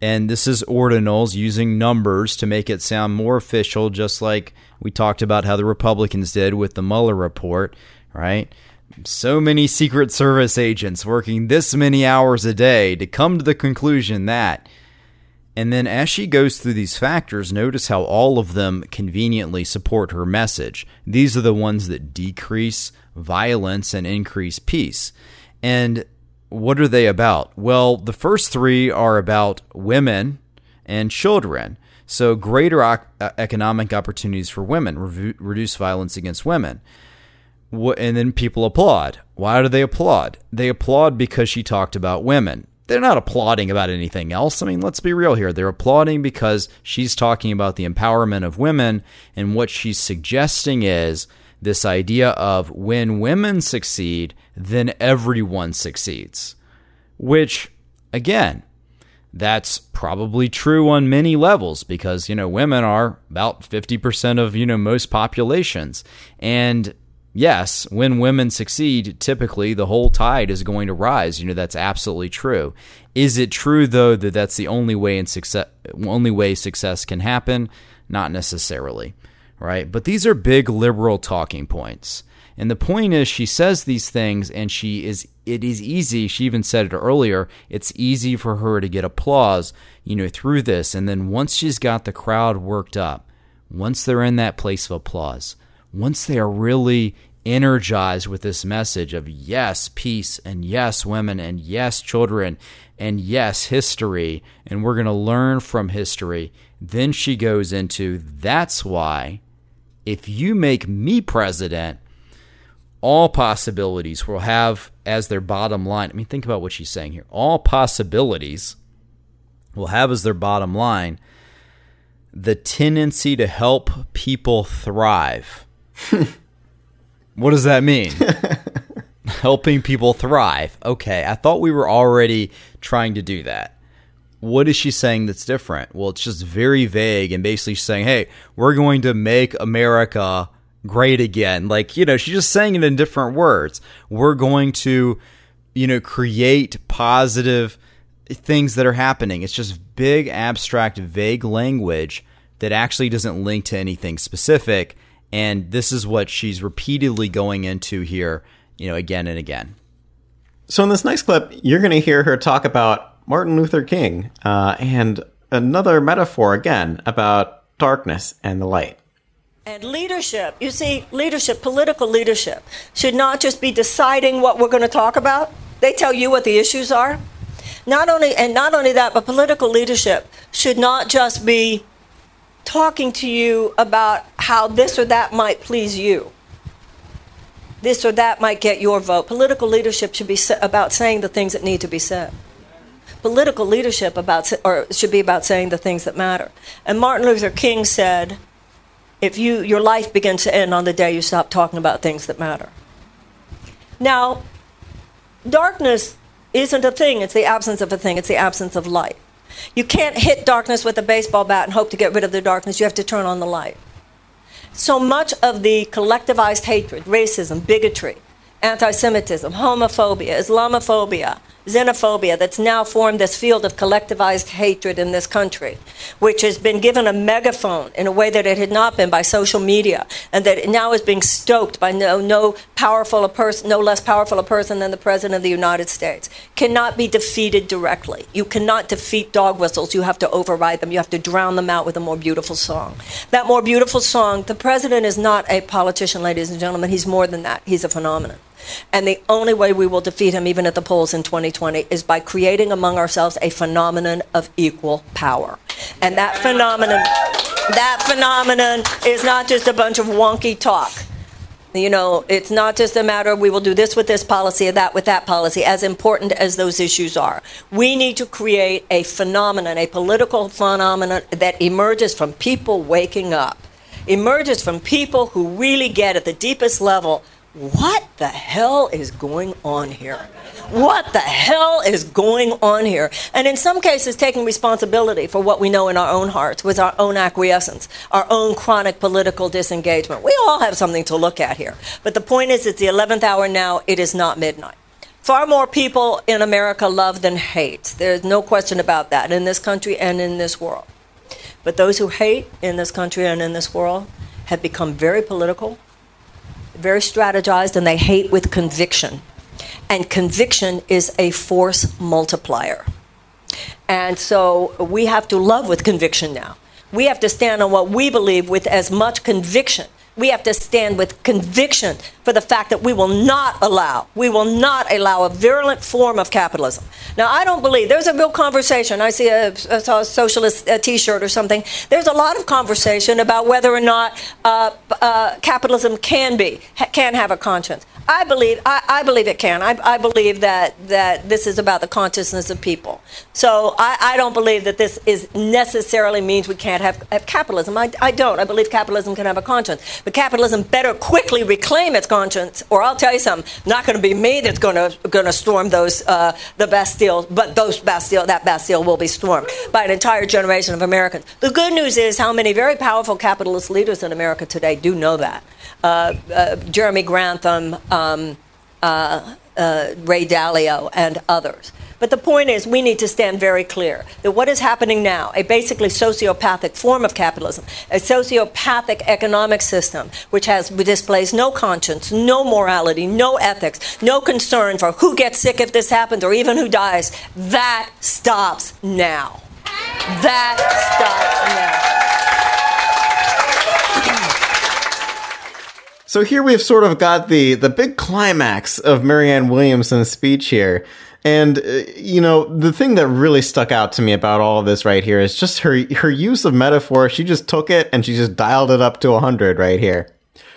And this is ordinals, using numbers to make it sound more official, just like we talked about how the Republicans did with the Mueller report, right? So many Secret Service agents working this many hours a day to come to the conclusion that. And then as she goes through these factors, notice how all of them conveniently support her message. These are the ones that decrease violence and increase peace. And what are they about? Well, the first three are about women and children. So greater o- economic opportunities for women, re- reduce violence against women. And then people applaud. Why do they applaud? They applaud because she talked about women. They're not applauding about anything else. I mean, let's be real here. They're applauding because she's talking about the empowerment of women, and what she's suggesting is this idea of when women succeed, then everyone succeeds, which, again, that's probably true on many levels because, you know, women are about fifty percent of, you know, most populations. And yes, when women succeed, typically the whole tide is going to rise. You know, that's absolutely true. Is it true, though, that that's the only way in success, only way success can happen? Not necessarily, right? But these are big liberal talking points. And the point is, she says these things, and she is it is easy. She even said it earlier. It's easy for her to get applause, you know, through this. And then once she's got the crowd worked up, once they're in that place of applause, once they are really energized with this message of yes, peace, and yes, women, and yes, children, and yes, history, and we're going to learn from history, then she goes into, that's why if you make me president, all possibilities will have as their bottom line. I mean, think about what she's saying here. All possibilities will have as their bottom line the tendency to help people thrive. What does that mean? Helping people thrive. Okay, I thought we were already trying to do that. What is she saying that's different? Well, it's just very vague and basically saying, hey, we're going to make America great again. Like, you know, she's just saying it in different words. We're going to, you know, create positive things that are happening. It's just big, abstract, vague language that actually doesn't link to anything specific. And this is what she's repeatedly going into here, you know, again and again. So in this next clip, you're going to hear her talk about Martin Luther King uh, and another metaphor again about darkness and the light. And leadership, you see, leadership, political leadership should not just be deciding what we're going to talk about. They tell you what the issues are. Not only and not only that, but political leadership should not just be talking to you about how this or that might please you. This or that might get your vote. Political leadership should be about saying the things that need to be said. Political leadership about or should be about saying the things that matter. And Martin Luther King said, if you your life begins to end on the day you stop talking about things that matter. Now, darkness isn't a thing. It's the absence of a thing. It's the absence of light. You can't hit darkness with a baseball bat and hope to get rid of the darkness. You have to turn on the light. So much of the collectivized hatred, racism, bigotry, anti-Semitism, homophobia, Islamophobia, xenophobia that's now formed this field of collectivized hatred in this country, which has been given a megaphone in a way that it had not been by social media, and that it now is being stoked by no no powerful a person, no less powerful a person than the President of the United States, cannot be defeated directly. You cannot defeat dog whistles. You have to override them. You have to drown them out with a more beautiful song. That more beautiful song, the President is not a politician, ladies and gentlemen. He's more than that. He's a phenomenon. And the only way we will defeat him, even at the polls in twenty twenty, is by creating among ourselves a phenomenon of equal power. And that phenomenon, that phenomenon is not just a bunch of wonky talk. You know, it's not just a matter of we will do this with this policy or that with that policy, as important as those issues are. We need to create a phenomenon, a political phenomenon that emerges from people waking up, emerges from people who really get at the deepest level, what the hell is going on here? What the hell is going on here? And in some cases, taking responsibility for what we know in our own hearts with our own acquiescence, our own chronic political disengagement. We all have something to look at here. But the point is, it's the eleventh hour now. It is not midnight. Far more people in America love than hate. There's no question about that in this country and in this world. But those who hate in this country and in this world have become very political, very strategized, and they hate with conviction. And conviction is a force multiplier. And so we have to love with conviction now. We have to stand on what we believe with as much conviction. We have to stand with conviction for the fact that we will not allow, we will not allow a virulent form of capitalism. Now, I don't believe, there's a real conversation. I see a, I saw a socialist a T-shirt or something. There's a lot of conversation about whether or not uh, uh, capitalism can be, can have a conscience. I believe, I, I believe it can. I, I believe that, that this is about the consciousness of people. So I, I don't believe that this is necessarily means we can't have, have capitalism. I, I don't. I believe capitalism can have a conscience. But capitalism better quickly reclaim its conscience, or I'll tell you something, not going to be me that's going to going to storm those uh, the Bastille, but those Bastille, that Bastille will be stormed by an entire generation of Americans. The good news is how many very powerful capitalist leaders in America today do know that. Uh, uh, Jeremy Grantham, um, uh, uh, Ray Dalio, and others. But the point is, we need to stand very clear that what is happening now, a basically sociopathic form of capitalism, a sociopathic economic system, which has displays no conscience, no morality, no ethics, no concern for who gets sick if this happens or even who dies, that stops now. That stops now. So here we've sort of got the, the big climax of Marianne Williamson's speech here. And, uh, you know, the thing that really stuck out to me about all of this right here is just her her use of metaphor. She just took it and she just dialed it up to one hundred right here.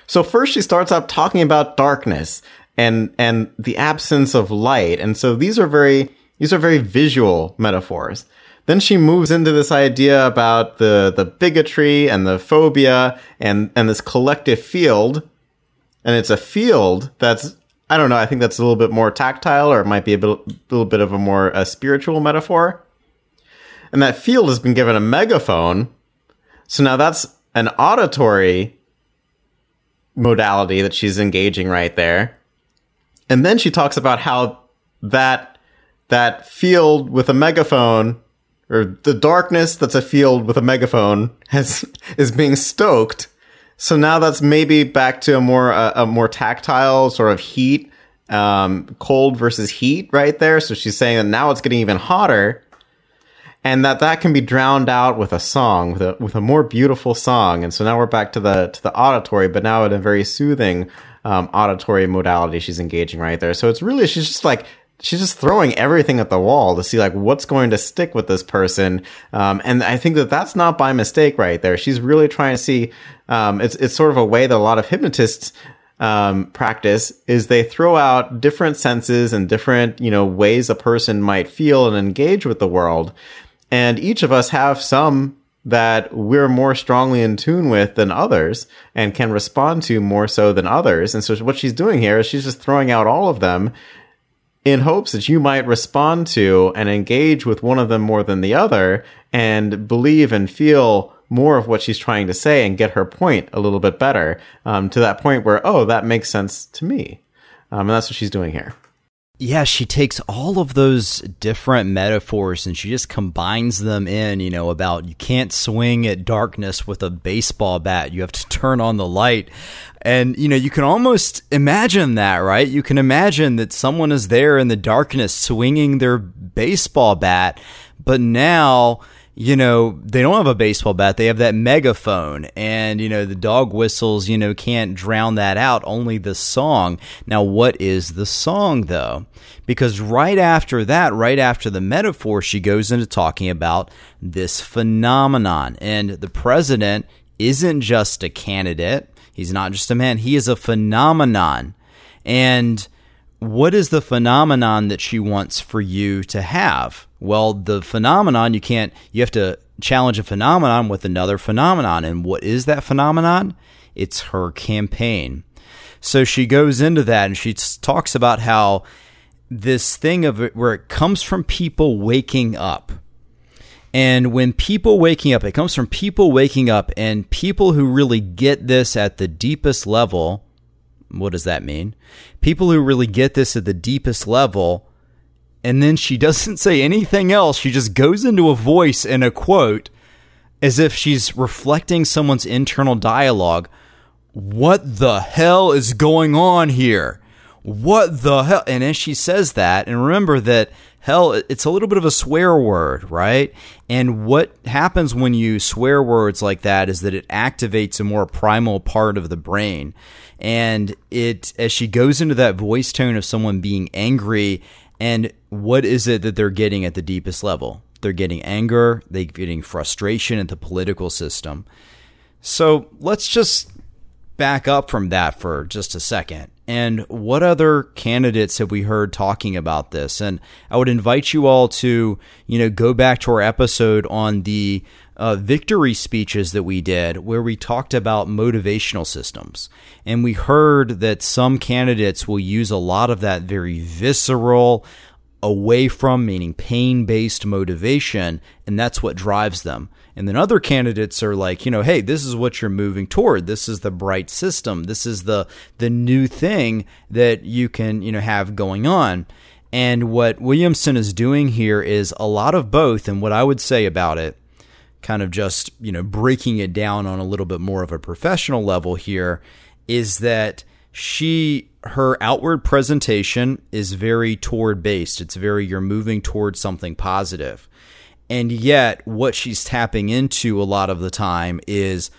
So first she starts out talking about darkness and and the absence of light. And so these are very these are very visual metaphors. Then she moves into this idea about the, the bigotry and the phobia and, and this collective field. And it's a field that's, I don't know, I think that's a little bit more tactile, or it might be a, bit, a little bit of a more a spiritual metaphor. And that field has been given a megaphone. So now that's an auditory modality that she's engaging right there. And then she talks about how that that field with a megaphone, or the darkness that's a field with a megaphone, has is being stoked. So now that's maybe back to a more uh, a more tactile sort of heat, um, cold versus heat right there. So she's saying that now it's getting even hotter, and that that can be drowned out with a song, with a with a more beautiful song. And so now we're back to the to the auditory, but now in a very soothing um, auditory modality she's engaging right there. So it's really she's just like she's just throwing everything at the wall to see like what's going to stick with this person. Um, and I think that that's not by mistake right there. She's really trying to see. Um, it's it's sort of a way that a lot of hypnotists um, practice is they throw out different senses and different, you know, ways a person might feel and engage with the world. And each of us have some that we're more strongly in tune with than others and can respond to more so than others. And so what she's doing here is she's just throwing out all of them in hopes that you might respond to and engage with one of them more than the other and believe and feel more of what she's trying to say and get her point a little bit better um, to that point where, oh, that makes sense to me. Um, and that's what she's doing here. Yeah, she takes all of those different metaphors and she just combines them in, you know, about you can't swing at darkness with a baseball bat. You have to turn on the light. And, you know, you can almost imagine that, right? You can imagine that someone is there in the darkness swinging their baseball bat, but now, you know, they don't have a baseball bat. They have that megaphone and, you know, the dog whistles, you know, can't drown that out. Only the song. Now, what is the song, though? Because right after that, right after the metaphor, she goes into talking about this phenomenon. And the president isn't just a candidate. He's not just a man. He is a phenomenon. And what is the phenomenon that she wants for you to have? Well, the phenomenon, you can't, you have to challenge a phenomenon with another phenomenon. And what is that phenomenon? It's her campaign. So she goes into that and she talks about how this thing of it, where it comes from people waking up. And when people waking up, it comes from people waking up, and people who really get this at the deepest level. What does that mean? People who really get this at the deepest level, and then she doesn't say anything else. She just goes into a voice and a quote as if she's reflecting someone's internal dialogue. What the hell is going on here? What the hell? And as she says that, and remember that hell, it's a little bit of a swear word, right? And what happens when you swear words like that is that it activates a more primal part of the brain. And it, as she goes into that voice tone of someone being angry, and what is it that they're getting at the deepest level? They're getting anger, they're getting frustration at the political system. So let's just back up from that for just a second. And what other candidates have we heard talking about this? And I would invite you all to, you know, go back to our episode on the uh, victory speeches that we did, where we talked about motivational systems. And we heard that some candidates will use a lot of that very visceral, away from, meaning pain-based motivation, and that's what drives them. And then other candidates are like, you know, hey, this is what you're moving toward. This is the bright system. This is the the new thing that you can, you know, have going on. And what Williamson is doing here is a lot of both. And what I would say about it, kind of just, you know, breaking it down on a little bit more of a professional level here, is that she, her outward presentation is very toward based. It's very, you're moving toward something positive. And yet what she's tapping into a lot of the time is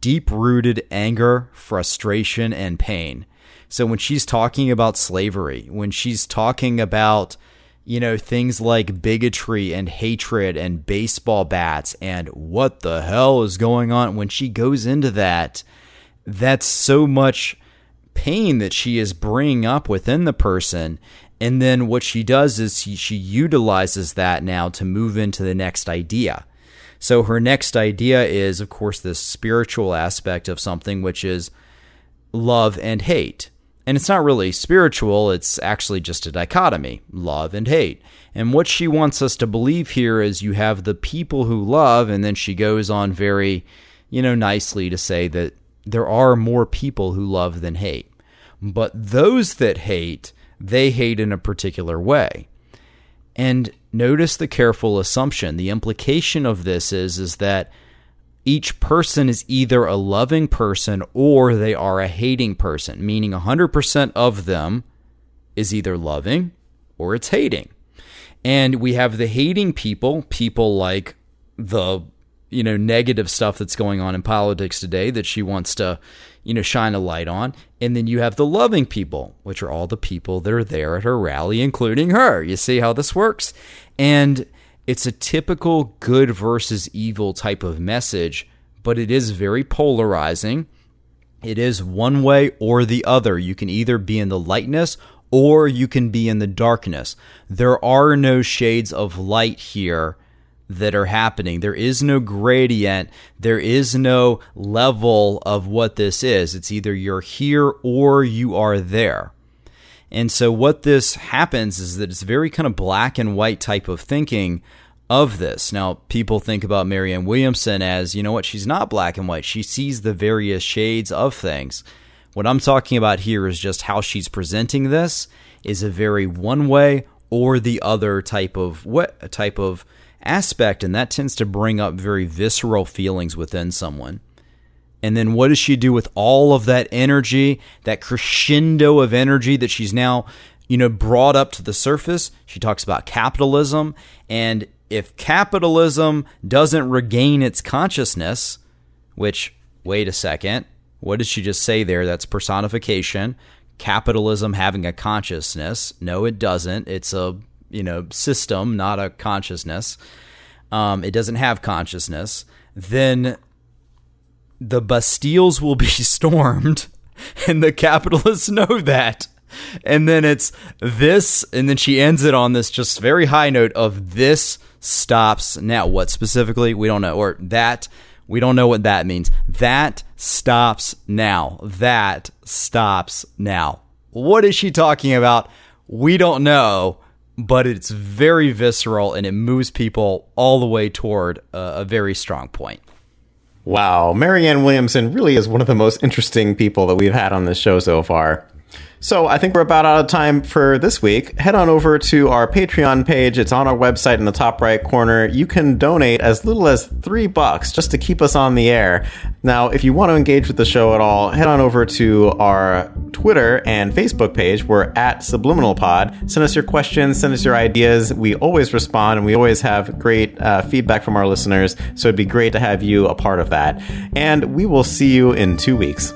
deep rooted anger, frustration, and pain. So when she's talking about slavery, when she's talking about, you know, things like bigotry and hatred and baseball bats and what the hell is going on, when she goes into that, that's so much pain that she is bringing up within the person. And then what she does is she, she utilizes that now to move into the next idea. So her next idea is, of course, this spiritual aspect of something, which is love and hate. And it's not really spiritual. It's actually just a dichotomy, love and hate. And what she wants us to believe here is you have the people who love, and then she goes on very, you know, nicely to say that there are more people who love than hate. But those that hate, they hate in a particular way. And notice the careful assumption. The implication of this is, is that each person is either a loving person or they are a hating person, meaning one hundred percent of them is either loving or it's hating. And we have the hating people, people like the you know, negative stuff that's going on in politics today that she wants to, you know, shine a light on. And then you have the loving people, which are all the people that are there at her rally, including her. You see how this works? And it's a typical good versus evil type of message, but it is very polarizing. It is one way or the other. You can either be in the lightness or you can be in the darkness. There are no shades of light here that are happening. There is no gradient. There is no level of what this is. It's either you're here or you are there. And so what this happens is that it's very kind of black and white type of thinking of this. Now, people think about Marianne Williamson as, you know what, she's not black and white. She sees the various shades of things. What I'm talking about here is just how she's presenting this is a very one way or the other type of what type of aspect, and that tends to bring up very visceral feelings within someone. And then what does she do with all of that energy, that crescendo of energy that she's now, you know, brought up to the surface? She talks about capitalism, and if capitalism doesn't regain its consciousness, which, wait a second, what did she just say there? That's personification. Capitalism having a consciousness. No, it doesn't. It's a you know, system, not a consciousness. Um, it doesn't have consciousness. Then the Bastilles will be stormed, and the capitalists know that. And then it's this, and then she ends it on this just very high note of this stops now. What specifically? We don't know. Or that, we don't know what that means. That stops now. That stops now. What is she talking about? We don't know, but it's very visceral, and it moves people all the way toward a, a very strong point. Wow. Marianne Williamson really is one of the most interesting people that we've had on this show so far. So I think we're about out of time for this week. Head on over to our Patreon page. It's on our website in the top right corner. You can donate as little as three bucks just to keep us on the air. Now, if you want to engage with the show at all, head on over to our Twitter and Facebook page. We're at Subliminal Pod. Send us your questions. Send us your ideas. We always respond, and we always have great uh, feedback from our listeners. So it'd be great to have you a part of that. And we will see you in two weeks.